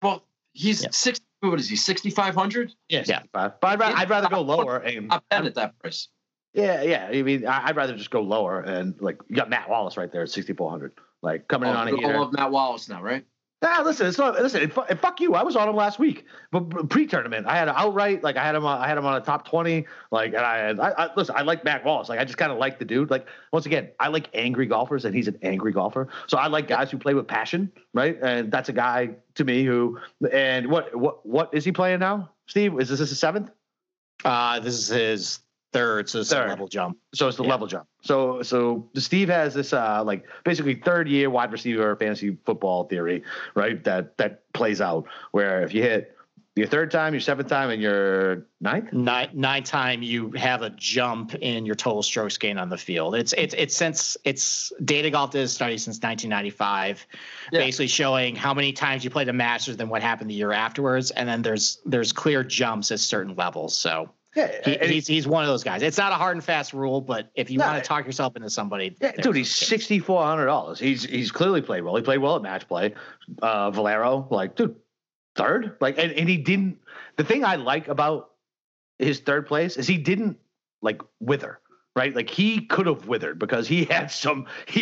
Well, he's 60. What is he? 6,500. Yes. Yeah. But I'd rather go lower. I bet at that price. Yeah. I mean, I'd rather just go lower, and like you got Matt Wallace right there at 6,400. Like coming in on a heater. I love Matt Wallace now, right? Nah, listen, fuck you. I was on him last week, but pre-tournament, I had an outright. Like I had him on a top 20. Like, and I like Matt Wallace. Like I just kind of like the dude. Like once again, I like angry golfers, and he's an angry golfer. So I like guys who play with passion, right? And that's a guy to me who. And what is he playing now, Steve? Is this his 7th? This is his. 3rd, so it's a level jump. So it's the level jump. So Steve has this like basically 3rd year wide receiver fantasy football theory, right? That plays out where if you hit your third time, your seventh time, and your ninth time you have a jump in your total strokes gain on the field. It's Data Golf did a study since 1995, basically showing how many times you played the Masters than what happened the year afterwards. And then there's clear jumps at certain levels. So he's one of those guys. It's not a hard and fast rule, but if you want to talk yourself into somebody, dude, he's $6,400. He's clearly played well. He played well at match play. Valero, like, dude. Third, like, and he didn't. The thing I like about his third place is he didn't like wither, right? Like he could have withered because he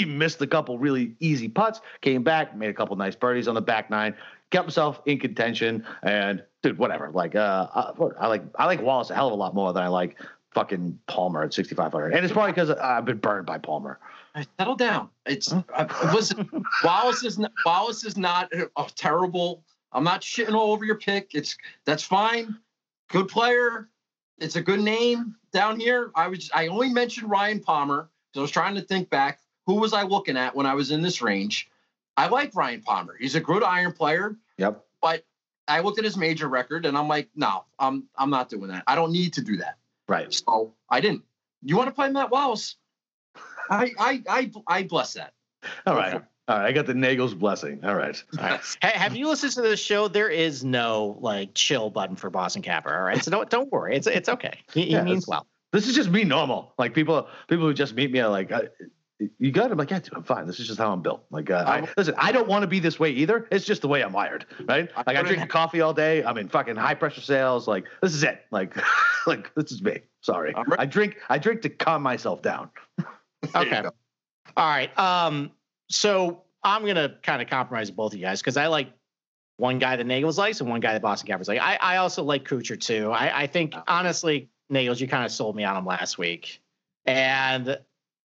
missed a couple really easy putts, came back, made a couple nice birdies on the back nine, kept himself in contention, and dude, whatever. Like, I like Wallace a hell of a lot more than I like fucking Palmer at 6,500, and it's probably because I've been burned by Palmer. Settle down. Wallace is not a terrible. I'm not shitting all over your pick. That's fine. Good player. It's a good name down here. I only mentioned Ryan Palmer because I was trying to think back. Who was I looking at when I was in this range? I like Ryan Palmer. He's a good iron player. Yep. But I looked at his major record and I'm like, no, I'm not doing that. I don't need to do that. Right. So I didn't. You want to play Matt Wallace? I bless that. All right. All right, I got the Nagels blessing. All right. Hey, have you listened to this show? There is no like chill button for Boston Capper. All right, so don't worry. It's okay. He means well. This is just me normal. Like people who just meet me are like, you good? I'm like, yeah, dude, I'm fine. This is just how I'm built. Like, listen, I don't want to be this way either. It's just the way I'm wired, right? Like I drink coffee all day. I'm in fucking high pressure sales. Like this is it. Like this is me. Sorry, right. I drink to calm myself down. Okay. All right. So I'm going to kind of compromise both of you guys because I like one guy that Nagels likes and one guy that Boston Capper's like. I also like Kuchar too. I think, honestly, Nagels, you kind of sold me on him last week. And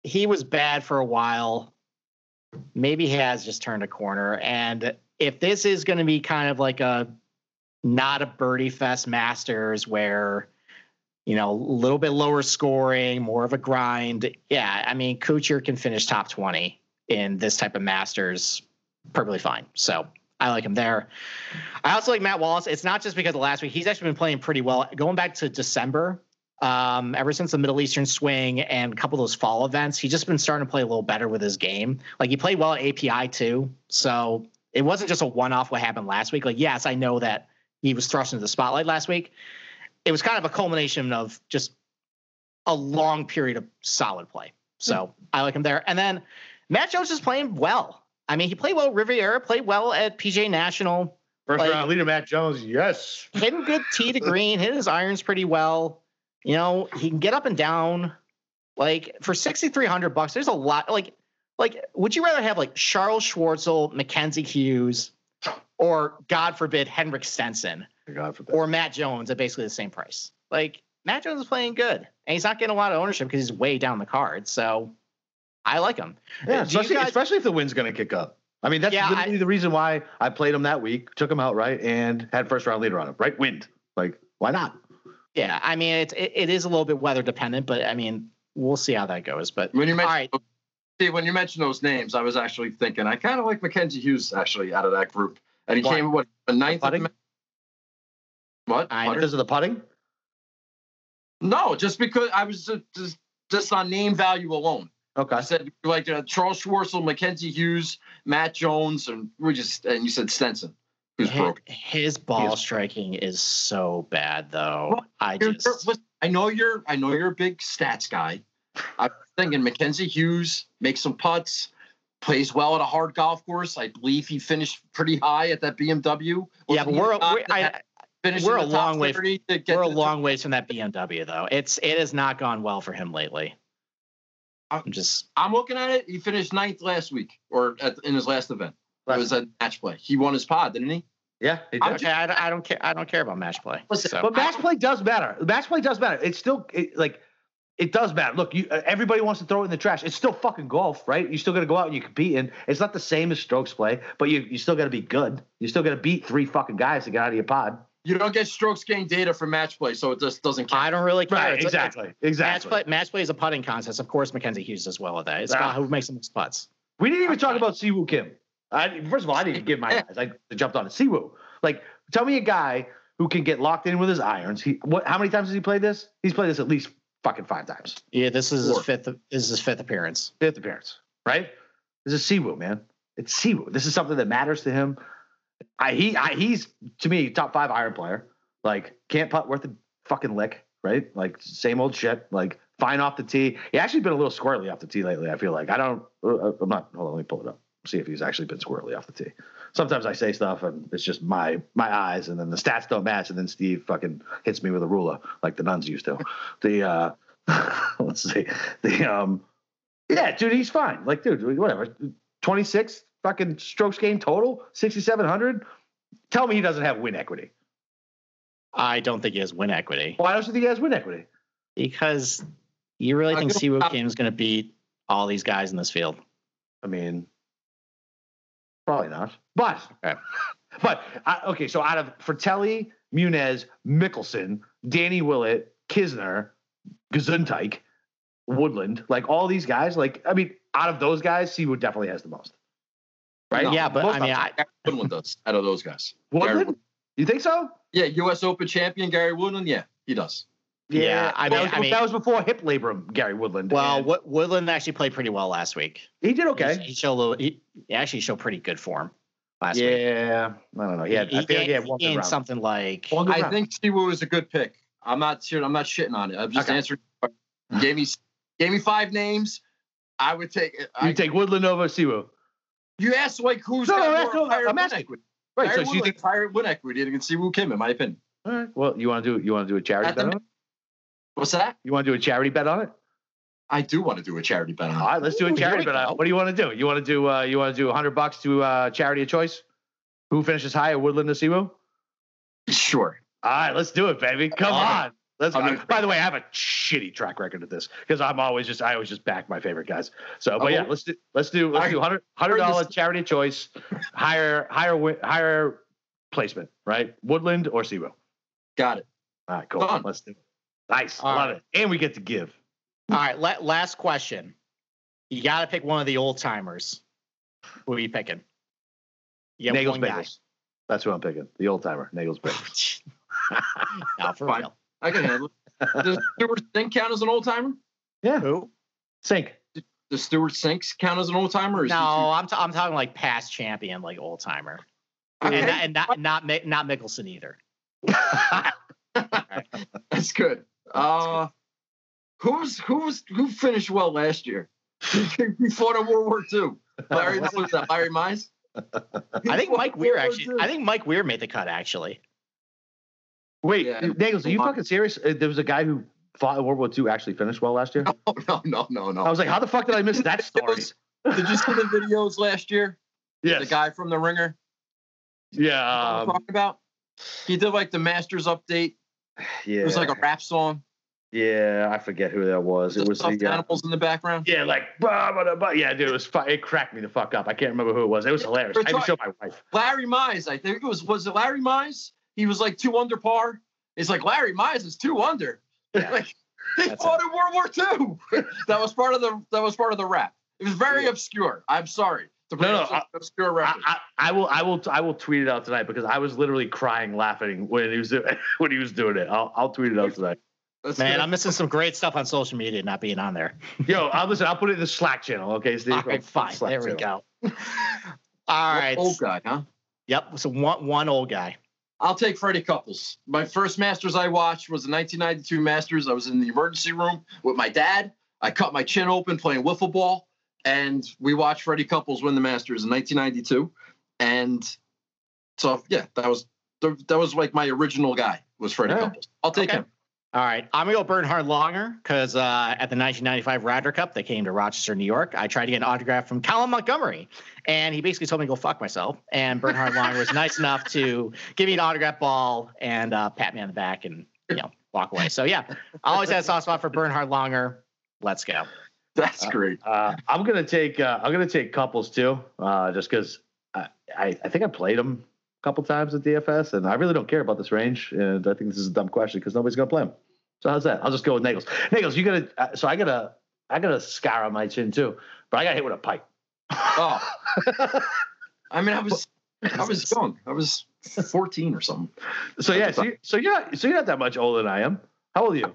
he was bad for a while. Maybe he has just turned a corner. And if this is going to be kind of like a not a birdie fest Masters where, you know, a little bit lower scoring, more of a grind. Yeah, I mean, Kuchar can finish top 20. In this type of Masters perfectly fine. So I like him there. I also like Matt Wallace. It's not just because of last week, he's actually been playing pretty well going back to December. Ever since the Middle Eastern swing and a couple of those fall events, he's just been starting to play a little better with his game. Like he played well at API too. So it wasn't just a one-off what happened last week. Like, yes, I know that he was thrust into the spotlight last week. It was kind of a culmination of just a long period of solid play. So I like him there. And then Matt Jones is playing well. I mean, he played well at Riviera, played well at PGA National. First round leader, Matt Jones, yes. Hitting good tee to green, hitting his irons pretty well. You know, he can get up and down. Like, for $6,300, there's a lot. Like, would you rather have, like, Charles Schwartzel, Mackenzie Hughes, or, God forbid, Henrik Stenson? God forbid. Or Matt Jones at basically the same price? Like, Matt Jones is playing good, and he's not getting a lot of ownership because he's way down the card, so I like him. Yeah, especially if the wind's going to kick up. I mean, that's literally the reason why I played him that week, took him out right, and had first round leader on him. Right wind. Like, why not? Yeah, I mean, it is a little bit weather dependent, but I mean, we'll see how that goes. But when you mentioned those names, I was actually thinking I kind of like Mackenzie Hughes actually out of that group, and he came with a ninth. What? Because of the putting? No, just because I was just on name value alone. Okay. I said like Charles Schwartzel, Mackenzie Hughes, Matt Jones, and you said Stenson, who's broke. His ball striking is so bad, though. Well, I know you're a big stats guy. I'm thinking Mackenzie Hughes makes some putts, plays well at a hard golf course. I believe he finished pretty high at that BMW. Yeah, but we're a long ways from that BMW, though. It has not gone well for him lately. I'm looking at it. He finished ninth last week, or in his last event. It was a match play. He won his pod, didn't he? Yeah, he did. Okay, I don't care. I don't care about match play. Listen, so. But match play does matter. Match play does matter. It's still it does matter. Look, everybody wants to throw it in the trash. It's still fucking golf, right? You still got to go out and you compete, and it's not the same as strokes play, but you still got to be good. You still got to beat three fucking guys to get out of your pod. You don't get strokes gain data for match play, so it just doesn't count. I don't really care. Right, exactly. Match play is a putting contest. Of course, Mackenzie Hughes does well with that. It's about who makes the most putts. We didn't even talk about Si Woo Kim. First of all, I didn't give my eyes. I jumped on it. Si Woo. Like, tell me a guy who can get locked in with his irons. How many times has he played this? He's played this at least fucking 5 times. Yeah, this is his fifth. This is his fifth appearance. Fifth appearance, right? This is Si Woo, man. It's Si Woo. This is something that matters to him. He's to me top 5 iron player. Like can't putt worth a fucking lick, right? Like same old shit. Like fine off the tee. He actually been a little squirrely off the tee lately. I feel like Hold on, let me pull it up. See if he's actually been squirrely off the tee. Sometimes I say stuff and it's just my eyes, and then the stats don't match, and then Steve fucking hits me with a ruler like the nuns used to. Let's see. Yeah, dude, he's fine. Like, dude, whatever. 26 fucking strokes game total, 6,700. Tell me he doesn't have win equity. I don't think he has win equity. Why don't you think he has win equity? Because you really think Si Woo Kim is going to beat all these guys in this field? I mean, probably not. So out of Fratelli, Munez, Mickelson, Danny Willett, Kisner, Gesundheit, Woodland, like all these guys, like, I mean, out of those guys, Si Woo definitely has the most. Right? No, yeah, but I mean, Woodland does out of those guys. Woodland? You think so? Yeah, U.S. Open champion Gary Woodland. Yeah, he does. Yeah, that was before hip labrum, Gary Woodland. Well, Woodland actually played pretty well last week. He did okay. He actually showed pretty good form last week. Yeah, I don't know. He had something like. I think Si Woo is a good pick. I'm not shitting on it. I'm just answering. Gave me 5 names. I would take. Take Woodland over Si Woo. You asked like who's got more higher win equity. Right, Gary Woodland, you think higher win equity against Si Woo Kim, in my opinion. All right. Well, you want to do a charity bet on it? What's that? You want to do a charity bet on it? I do want to do a charity bet on it. All right, let's do a charity bet on it. What do you want to do? You want to do $100 to charity of choice? Who finishes higher, Woodland or Si Woo? Sure. All right, let's do it, baby. Come on. Let's go. By the way, I have a shitty track record at this because I always just back my favorite guys. So, but yeah, let's do $100 charity of choice, higher placement, right? Woodland or Si Woo? Got it. All right, cool. Done. Let's do it. Nice. Love it. And we get to give. All right. Last question. You got to pick one of the old timers. Who are you picking? You Nagels Bagels. Guy. That's who I'm picking. The old timer. Nagels Bagels. Not for real. I can handle it. Does Stewart Sink count as an old timer? Yeah. Who? Sink. Does Stewart Sinks count as an old timer? No, I'm talking like past champion, like old timer. Okay. And not Mickelson either. Right. That's good. Who finished well last year? He fought in World War II. Larry Mize? I think Mike Weir made the cut actually. Wait, yeah. Nagels, are you fucking serious? There was a guy who fought in World War II actually finished well last year? No. I was like, how the fuck did I miss that story? Did you see the videos last year? Yes. The guy from The Ringer? Yeah. I'm talking about? He did like the Masters update. Yeah. It was like a rap song. Yeah, I forget who that was. It was the animals in the background. Yeah, like blah, blah, blah. Yeah, dude, it cracked me the fuck up. I can't remember who it was. It was hilarious. I had to show my wife. Larry Mize, I think it was it Larry Mize? He was like 2 under par. It's like Larry Mize is 2 under. Yeah. Like they fought in World War II. That was part of the rap. It was very obscure. I'm sorry. I will tweet it out tonight because I was literally crying laughing when he was doing it. I'll tweet it out tonight. Man, I'm missing some great stuff on social media not being on there. Yo, I'll put it in the Slack channel, okay, Steve? All right, fine. Slack there we channel. Go. All right. Old guy, huh? Yep. So one old guy. I'll take Fred Couples. My first Masters I watched was the 1992 Masters. I was in the emergency room with my dad. I cut my chin open playing wiffle ball. And we watched Fred Couples win the Masters in 1992, and so yeah, that was like my original guy was Fred Couples. I'll take him. All right, I'm gonna go Bernhard Langer because at the 1995 Ryder Cup they came to Rochester, New York. I tried to get an autograph from Colin Montgomery, and he basically told me to go fuck myself. And Bernhard Langer was nice enough to give me an autograph ball and pat me on the back and walk away. So yeah, I always had a soft spot for Bernhard Langer. Let's go. That's great. I'm gonna take Couples too, just because I think I played him a couple times at DFS, and I really don't care about this range, and I think this is a dumb question because nobody's gonna play him. So how's that? I'll just go with Nagels. Nagels, you gotta. So I got a scar on my chin too, but I got hit with a pipe. Oh, I mean, I was young. I was 14 or something. So yeah, so you're not that much older than I am. How old are you?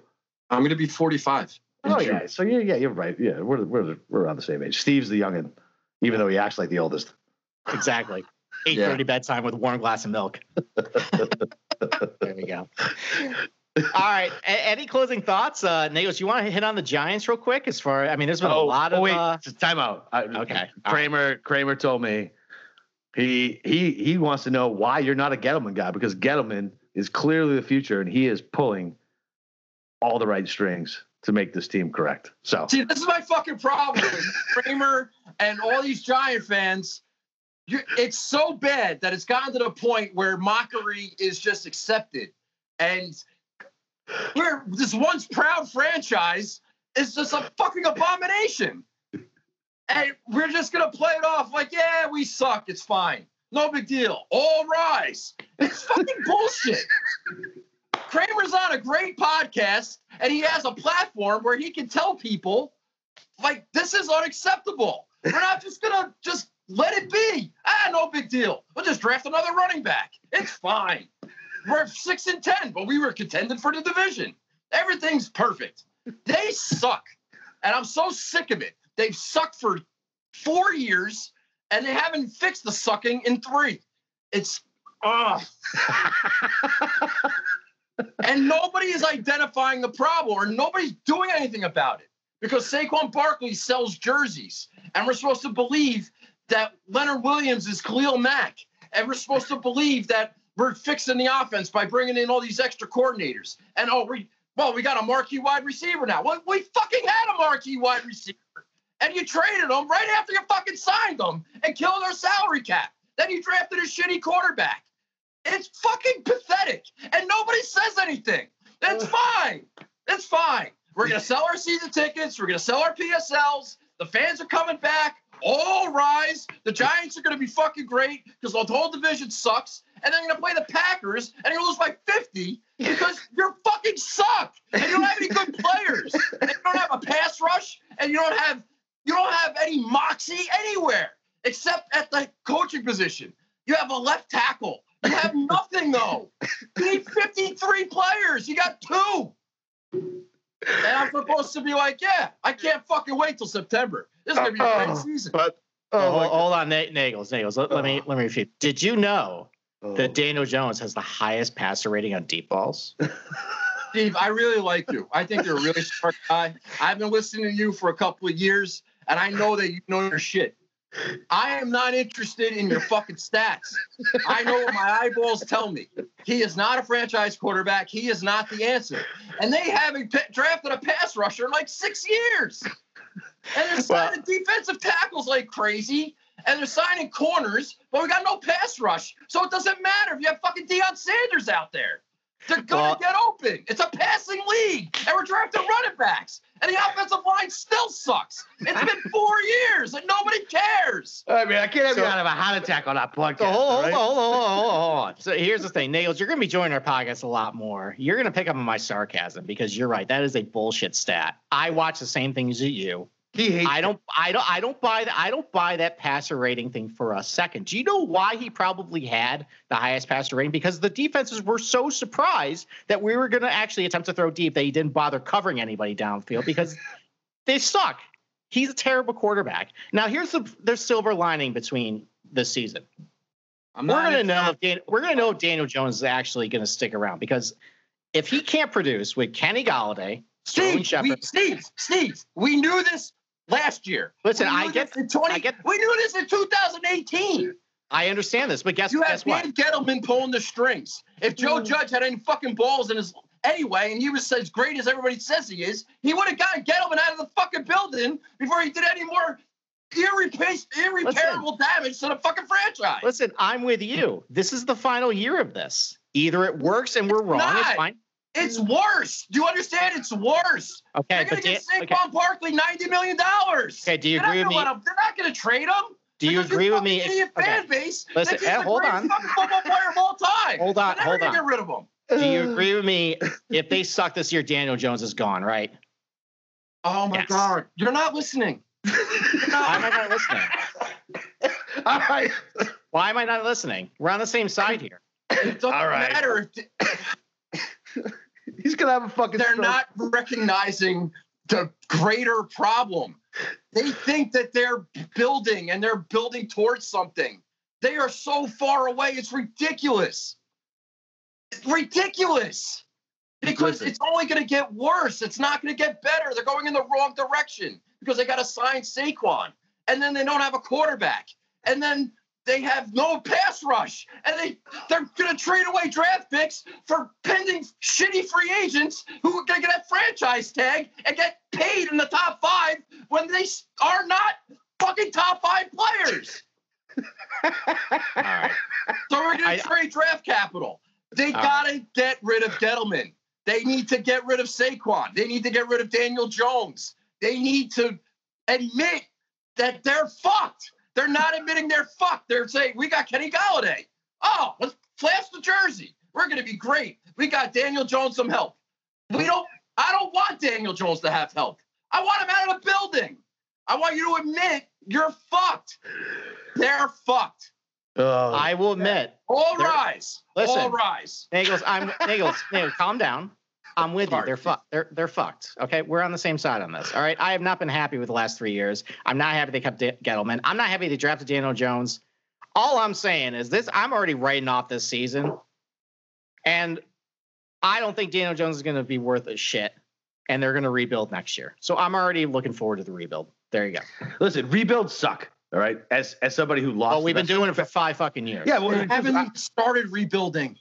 I'm going to be 45. Oh yeah, so yeah, you're right. Yeah, we're around the same age. Steve's the youngin, even though he acts like the oldest. Exactly. 8:30 bedtime with a warm glass of milk. There we go. All right. Any closing thoughts? Nagels, you want to hit on the Giants real quick? As far, I mean, there's been a lot of. Time out. Okay. Kramer told me he wants to know why you're not a Gettleman guy, because Gettleman is clearly the future and he is pulling all the right strings to make this team correct. So see, this is my fucking problem with Kramer and all these Giant fans. It's so bad that it's gotten to the point where mockery is just accepted. And we're this once proud franchise is just a fucking abomination. And we're just going to play it off like, yeah, we suck. It's fine. No big deal. All rise. It's fucking bullshit. Kramer's on a great podcast, and he has a platform where he can tell people, like, this is unacceptable. We're not just going to just let it be. No big deal. We'll just draft another running back. It's fine. We're 6-10, but we were contending for the division. Everything's perfect. They suck, and I'm so sick of it. They've sucked for 4 years, and they haven't fixed the sucking in 3. It's and nobody is identifying the problem, or nobody's doing anything about it, because Saquon Barkley sells jerseys, and we're supposed to believe that Leonard Williams is Khalil Mack, and we're supposed to believe that we're fixing the offense by bringing in all these extra coordinators. And, we got a marquee wide receiver now. Well, we fucking had a marquee wide receiver, and you traded him right after you fucking signed him and killed our salary cap. Then you drafted a shitty quarterback. It's fucking pathetic, and nobody says anything. It's fine. It's fine. We're going to sell our season tickets. We're going to sell our PSLs. The fans are coming back. All rise. The Giants are going to be fucking great because the whole division sucks. And they're going to play the Packers, and you're going to lose by 50 because you're fucking suck. And you don't have any good players. And you don't have a pass rush, and you don't have any moxie anywhere except at the coaching position. You have a left tackle. You have nothing, though. You need 53 players. You got 2. And I'm supposed to be like, yeah, I can't fucking wait till September. This is gonna be a great season. But hold on, Nagels. Let me repeat. Did you know that Daniel Jones has the highest passer rating on deep balls? Steve, I really like you. I think you're a really smart guy. I've been listening to you for a couple of years, and I know that you know your shit. I am not interested in your fucking stats. I know what my eyeballs tell me. He is not a franchise quarterback. He is not the answer. And they haven't drafted a pass rusher in like 6 years. And they're signing defensive tackles like crazy. And they're signing corners, but we got no pass rush. So it doesn't matter if you have fucking Deion Sanders out there. They're going to get open. It's a passing league, and we're drafting running backs. And the offensive line still sucks. It's been 4 years, and nobody cares. I mean, I can't have a heart attack on that podcast. Hold on. So here's the thing, Nagels, you're going to be joining our podcast a lot more. You're going to pick up on my sarcasm because you're right. That is a bullshit stat. I watch the same things that you. He hates I don't buy that passer rating thing for a second. Do you know why he probably had the highest passer rating? Because the defenses were so surprised that we were going to actually attempt to throw deep that he didn't bother covering anybody downfield because they suck. He's a terrible quarterback. Now here's the silver lining between this season. We're going to know if Daniel Jones is actually going to stick around, because if he can't produce with Kenny Golladay, Steve, we knew this. Last year. Listen, we knew this in 2018. I understand this, but guess what? You had Gettleman pulling the strings. If Joe Judge had any fucking balls in his anyway, and he was as great as everybody says he is, he would have gotten Gettleman out of the fucking building before he did any more irreparable damage to the fucking franchise. Listen, I'm with you. This is the final year of this. Either it works and we're wrong. It's fine. It's worse. Do you understand? It's worse. Okay, they're going to get Saquon Barkley $90 million. Okay, do you agree with me? They're not going to trade him. Do you agree with me? Idiot fan base. Listen, hold on. Fucking football player of all time. Hold on. They're never going to get rid of him. Do you agree with me? If they suck this year, Daniel Jones is gone, right? Oh my God, you're not listening. Why am I not listening? All right. Why am I not listening? We're on the same side here. It doesn't matter. He's going to have a fucking stroke. They're not recognizing the greater problem. They think that they're building and they're building towards something. They are so far away. It's ridiculous. It's ridiculous. Because it's only going to get worse. It's not going to get better. They're going in the wrong direction because they got to sign Saquon. And then they don't have a quarterback. And then they have no pass rush. And they're going to trade away draft picks for pending shitty free agents who are going to get a franchise tag and get paid in the top five when they are not fucking top five players. All right. So we're going to trade draft capital. They got to get rid of Gettleman. They need to get rid of Saquon. They need to get rid of Daniel Jones. They need to admit that they're fucked. They're not admitting they're fucked. They're saying, we got Kenny Golladay. Oh, let's flash the jersey. We're going to be great. We got Daniel Jones some help. I don't want Daniel Jones to have help. I want him out of the building. I want you to admit you're fucked. They're fucked. I will admit. All rise. Listen, all rise. Nagels, calm down. I'm with you. They're fucked. Okay, we're on the same side on this. All right. I have not been happy with the last 3 years. I'm not happy they kept Gettleman. I'm not happy they drafted Daniel Jones. All I'm saying is this: I'm already writing off this season, and I don't think Daniel Jones is going to be worth a shit. And they're going to rebuild next year. So I'm already looking forward to the rebuild. There you go. Listen, rebuilds suck. All right. As somebody who lost. Well, we've been doing it for 5 fucking years. Yeah. Well, we haven't started rebuilding.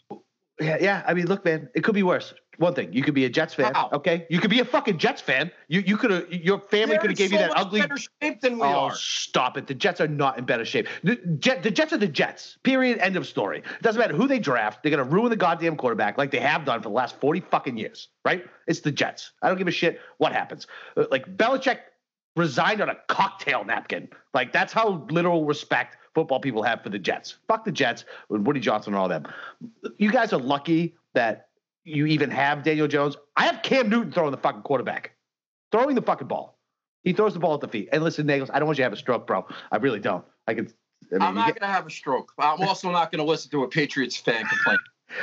Yeah. I mean, look, man, it could be worse. One thing, you could be a Jets fan. Wow. Okay. You could be a fucking Jets fan. You could have, your family could have gave you that ugly. They're in so much better shape than we are. Stop it. The Jets are not in better shape. The Jets are the Jets. Period. End of story. It doesn't matter who they draft. They're going to ruin the goddamn quarterback like they have done for the last 40 fucking years. Right? It's the Jets. I don't give a shit what happens. Like Belichick resigned on a cocktail napkin. Like that's how literal respect football people have for the Jets. Fuck the Jets with Woody Johnson and all them. You guys are lucky that you even have Daniel Jones. I have Cam Newton throwing the fucking quarterback, throwing the fucking ball. He throws the ball at the feet. And listen, Nagels, I don't want you to have a stroke, bro. I really don't. I'm not going to have a stroke. I'm also not going to listen to a Patriots fan complain.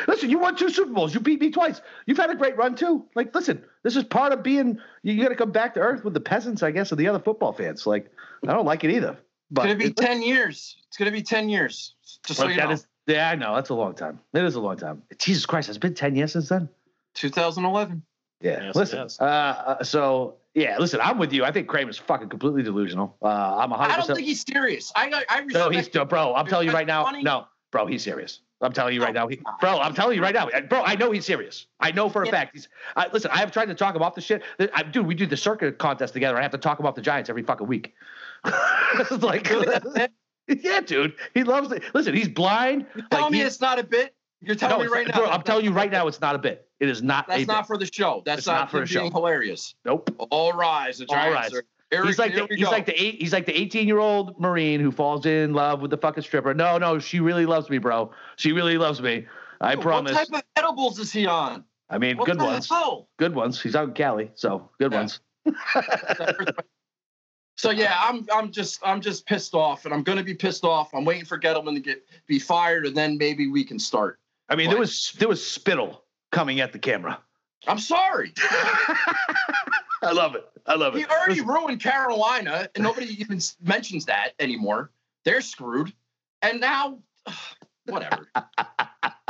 Listen, you won 2 Super Bowls. You beat me twice. You've had a great run too. Like, listen, this is part of being. You got to come back to earth with the peasants, I guess, or the other football fans. Like, I don't like it either. But it's gonna be 10 years. It's gonna be 10 years. Just so you know. Yeah, I know. That's a long time. It is a long time. Jesus Christ, it's been 10 years since then. 2011. Yeah. Yes, listen. So yeah, listen. I'm with you. I think Kramer's fucking completely delusional. I'm 100%. I don't think he's serious. No, he's bro. I'm telling you right now. No, bro, he's serious. I'm telling you right now, I'm telling you right now, bro. I know he's serious. I know for a fact. Listen, I have tried to talk him off the shit. Dude, we do the circuit contest together. I have to talk him off the Giants every fucking week. It's like, yeah, dude, he loves it. Listen, he's blind. You're telling me it's not a bit. You're telling me right now. Bro, I'm telling you right now, it's not a bit. It is not. That's not for the show. That's not for the show. Hilarious. Nope. All rise. The Giants are. Eric, he's like the 18-year-old Marine who falls in love with the fucking stripper. No, she really loves me, bro. She really loves me. I promise. What type of edibles is he on? I mean, good ones. Good ones. He's out in Cali, so good ones. So yeah, I'm just pissed off, and I'm gonna be pissed off. I'm waiting for Gettleman to be fired, and then maybe we can start. I mean, there was spittle coming at the camera. I'm sorry. I love it. I love it. He already ruined Carolina, and nobody even mentions that anymore. They're screwed. And now, whatever.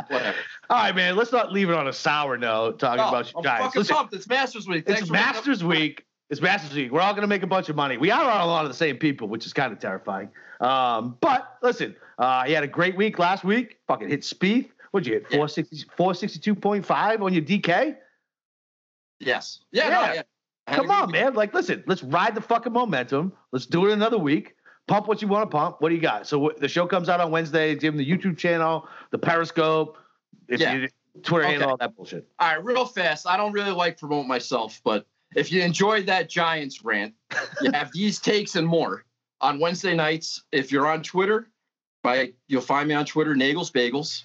Whatever. All right, man. Let's not leave it on a sour note talking about you guys. I'm fucking pumped. It's Masters Week. It's Masters Week. It's Masters Week. We're all going to make a bunch of money. We are on a lot of the same people, which is kind of terrifying. But, listen, you had a great week last week. Fucking hit Spieth. What'd you hit? 462.5 on your DK? Yes. Yeah. Come on, man. Like, listen, let's ride the fucking momentum. Let's do it another week. Pump what you want to pump. What do you got? So the show comes out on Wednesday. Give them the YouTube channel, the Periscope, Twitter and all that bullshit. All right, real fast. I don't really like promote myself, but if you enjoyed that Giants rant, you have these takes and more on Wednesday nights. If you're on Twitter, you'll find me on Twitter, Nagels Bagels.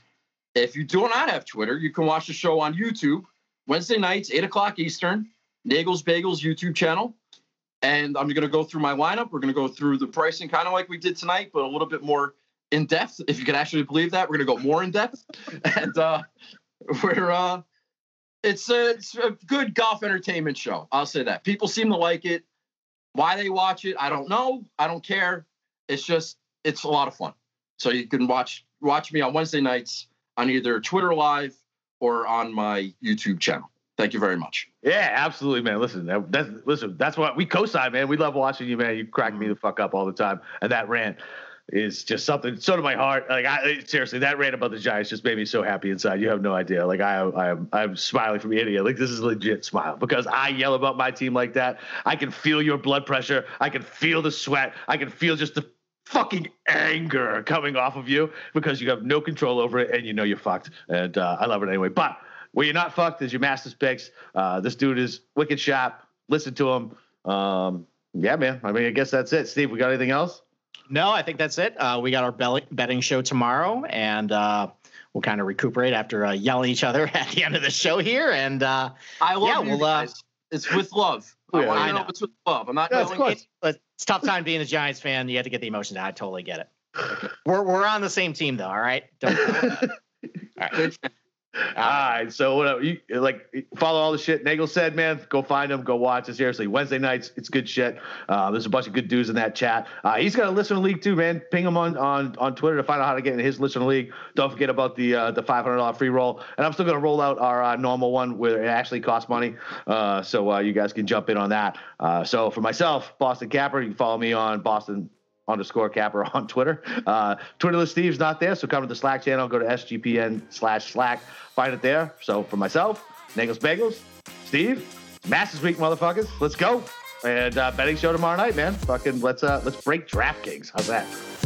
If you do not have Twitter, you can watch the show on YouTube Wednesday nights, 8 o'clock Eastern. Nagels Bagels YouTube channel, and I'm going to go through my lineup. We're going to go through the pricing kind of like we did tonight, but a little bit more in depth, if you can actually believe that. We're going to go more in depth, and it's a good golf entertainment show. I'll say that. People seem to like it. Why they watch it, I don't know. I don't care. It's a lot of fun. So you can watch me on Wednesday nights on either Twitter Live or on my YouTube channel. Thank you very much. Yeah, absolutely, man. Listen, that's what we co-sign, man. We love watching you, man. You crack me the fuck up all the time. And that rant is just something so to my heart. Like, seriously, that rant about the Giants just made me so happy inside. You have no idea. Like, I'm smiling from idiot. Like, this is a legit smile because I yell about my team like that. I can feel your blood pressure. I can feel the sweat. I can feel just the fucking anger coming off of you because you have no control over it and you know you're fucked. And I love it anyway. But where you're not fucked is your Masters picks. This dude is wicked sharp. Listen to him. Yeah, man. I mean, I guess that's it. Steve, we got anything else? No, I think that's it. We got our betting show tomorrow, and we'll kind of recuperate after yelling each other at the end of the show here. And I love you guys. It's with love. Yeah, I know it's with love. I'm not yelling. It's tough time being a Giants fan. You have to get the emotions out. I totally get it. We're on the same team, though. All right. All right. All right. So whatever, you like, follow all the shit Nagel said, man. Go find him. Go watch it. Seriously, Wednesday nights, it's good shit. There's a bunch of good dudes in that chat. He's got a listener league too, man. Ping him on Twitter to find out how to get in his listener league. Don't forget about the $500 free roll. And I'm still gonna roll out our normal one where it actually costs money. So you guys can jump in on that. So for myself, Boston Capper, you can follow me on Boston_Capper on Twitter. Twitterless Steve's not there, so come to the Slack channel. Go to sgpn/Slack. Find it there. So for myself, Nagels Bagels, Steve, Masters Week, motherfuckers. Let's go. And betting show tomorrow night, man. Fucking let's break DraftKings. How's that?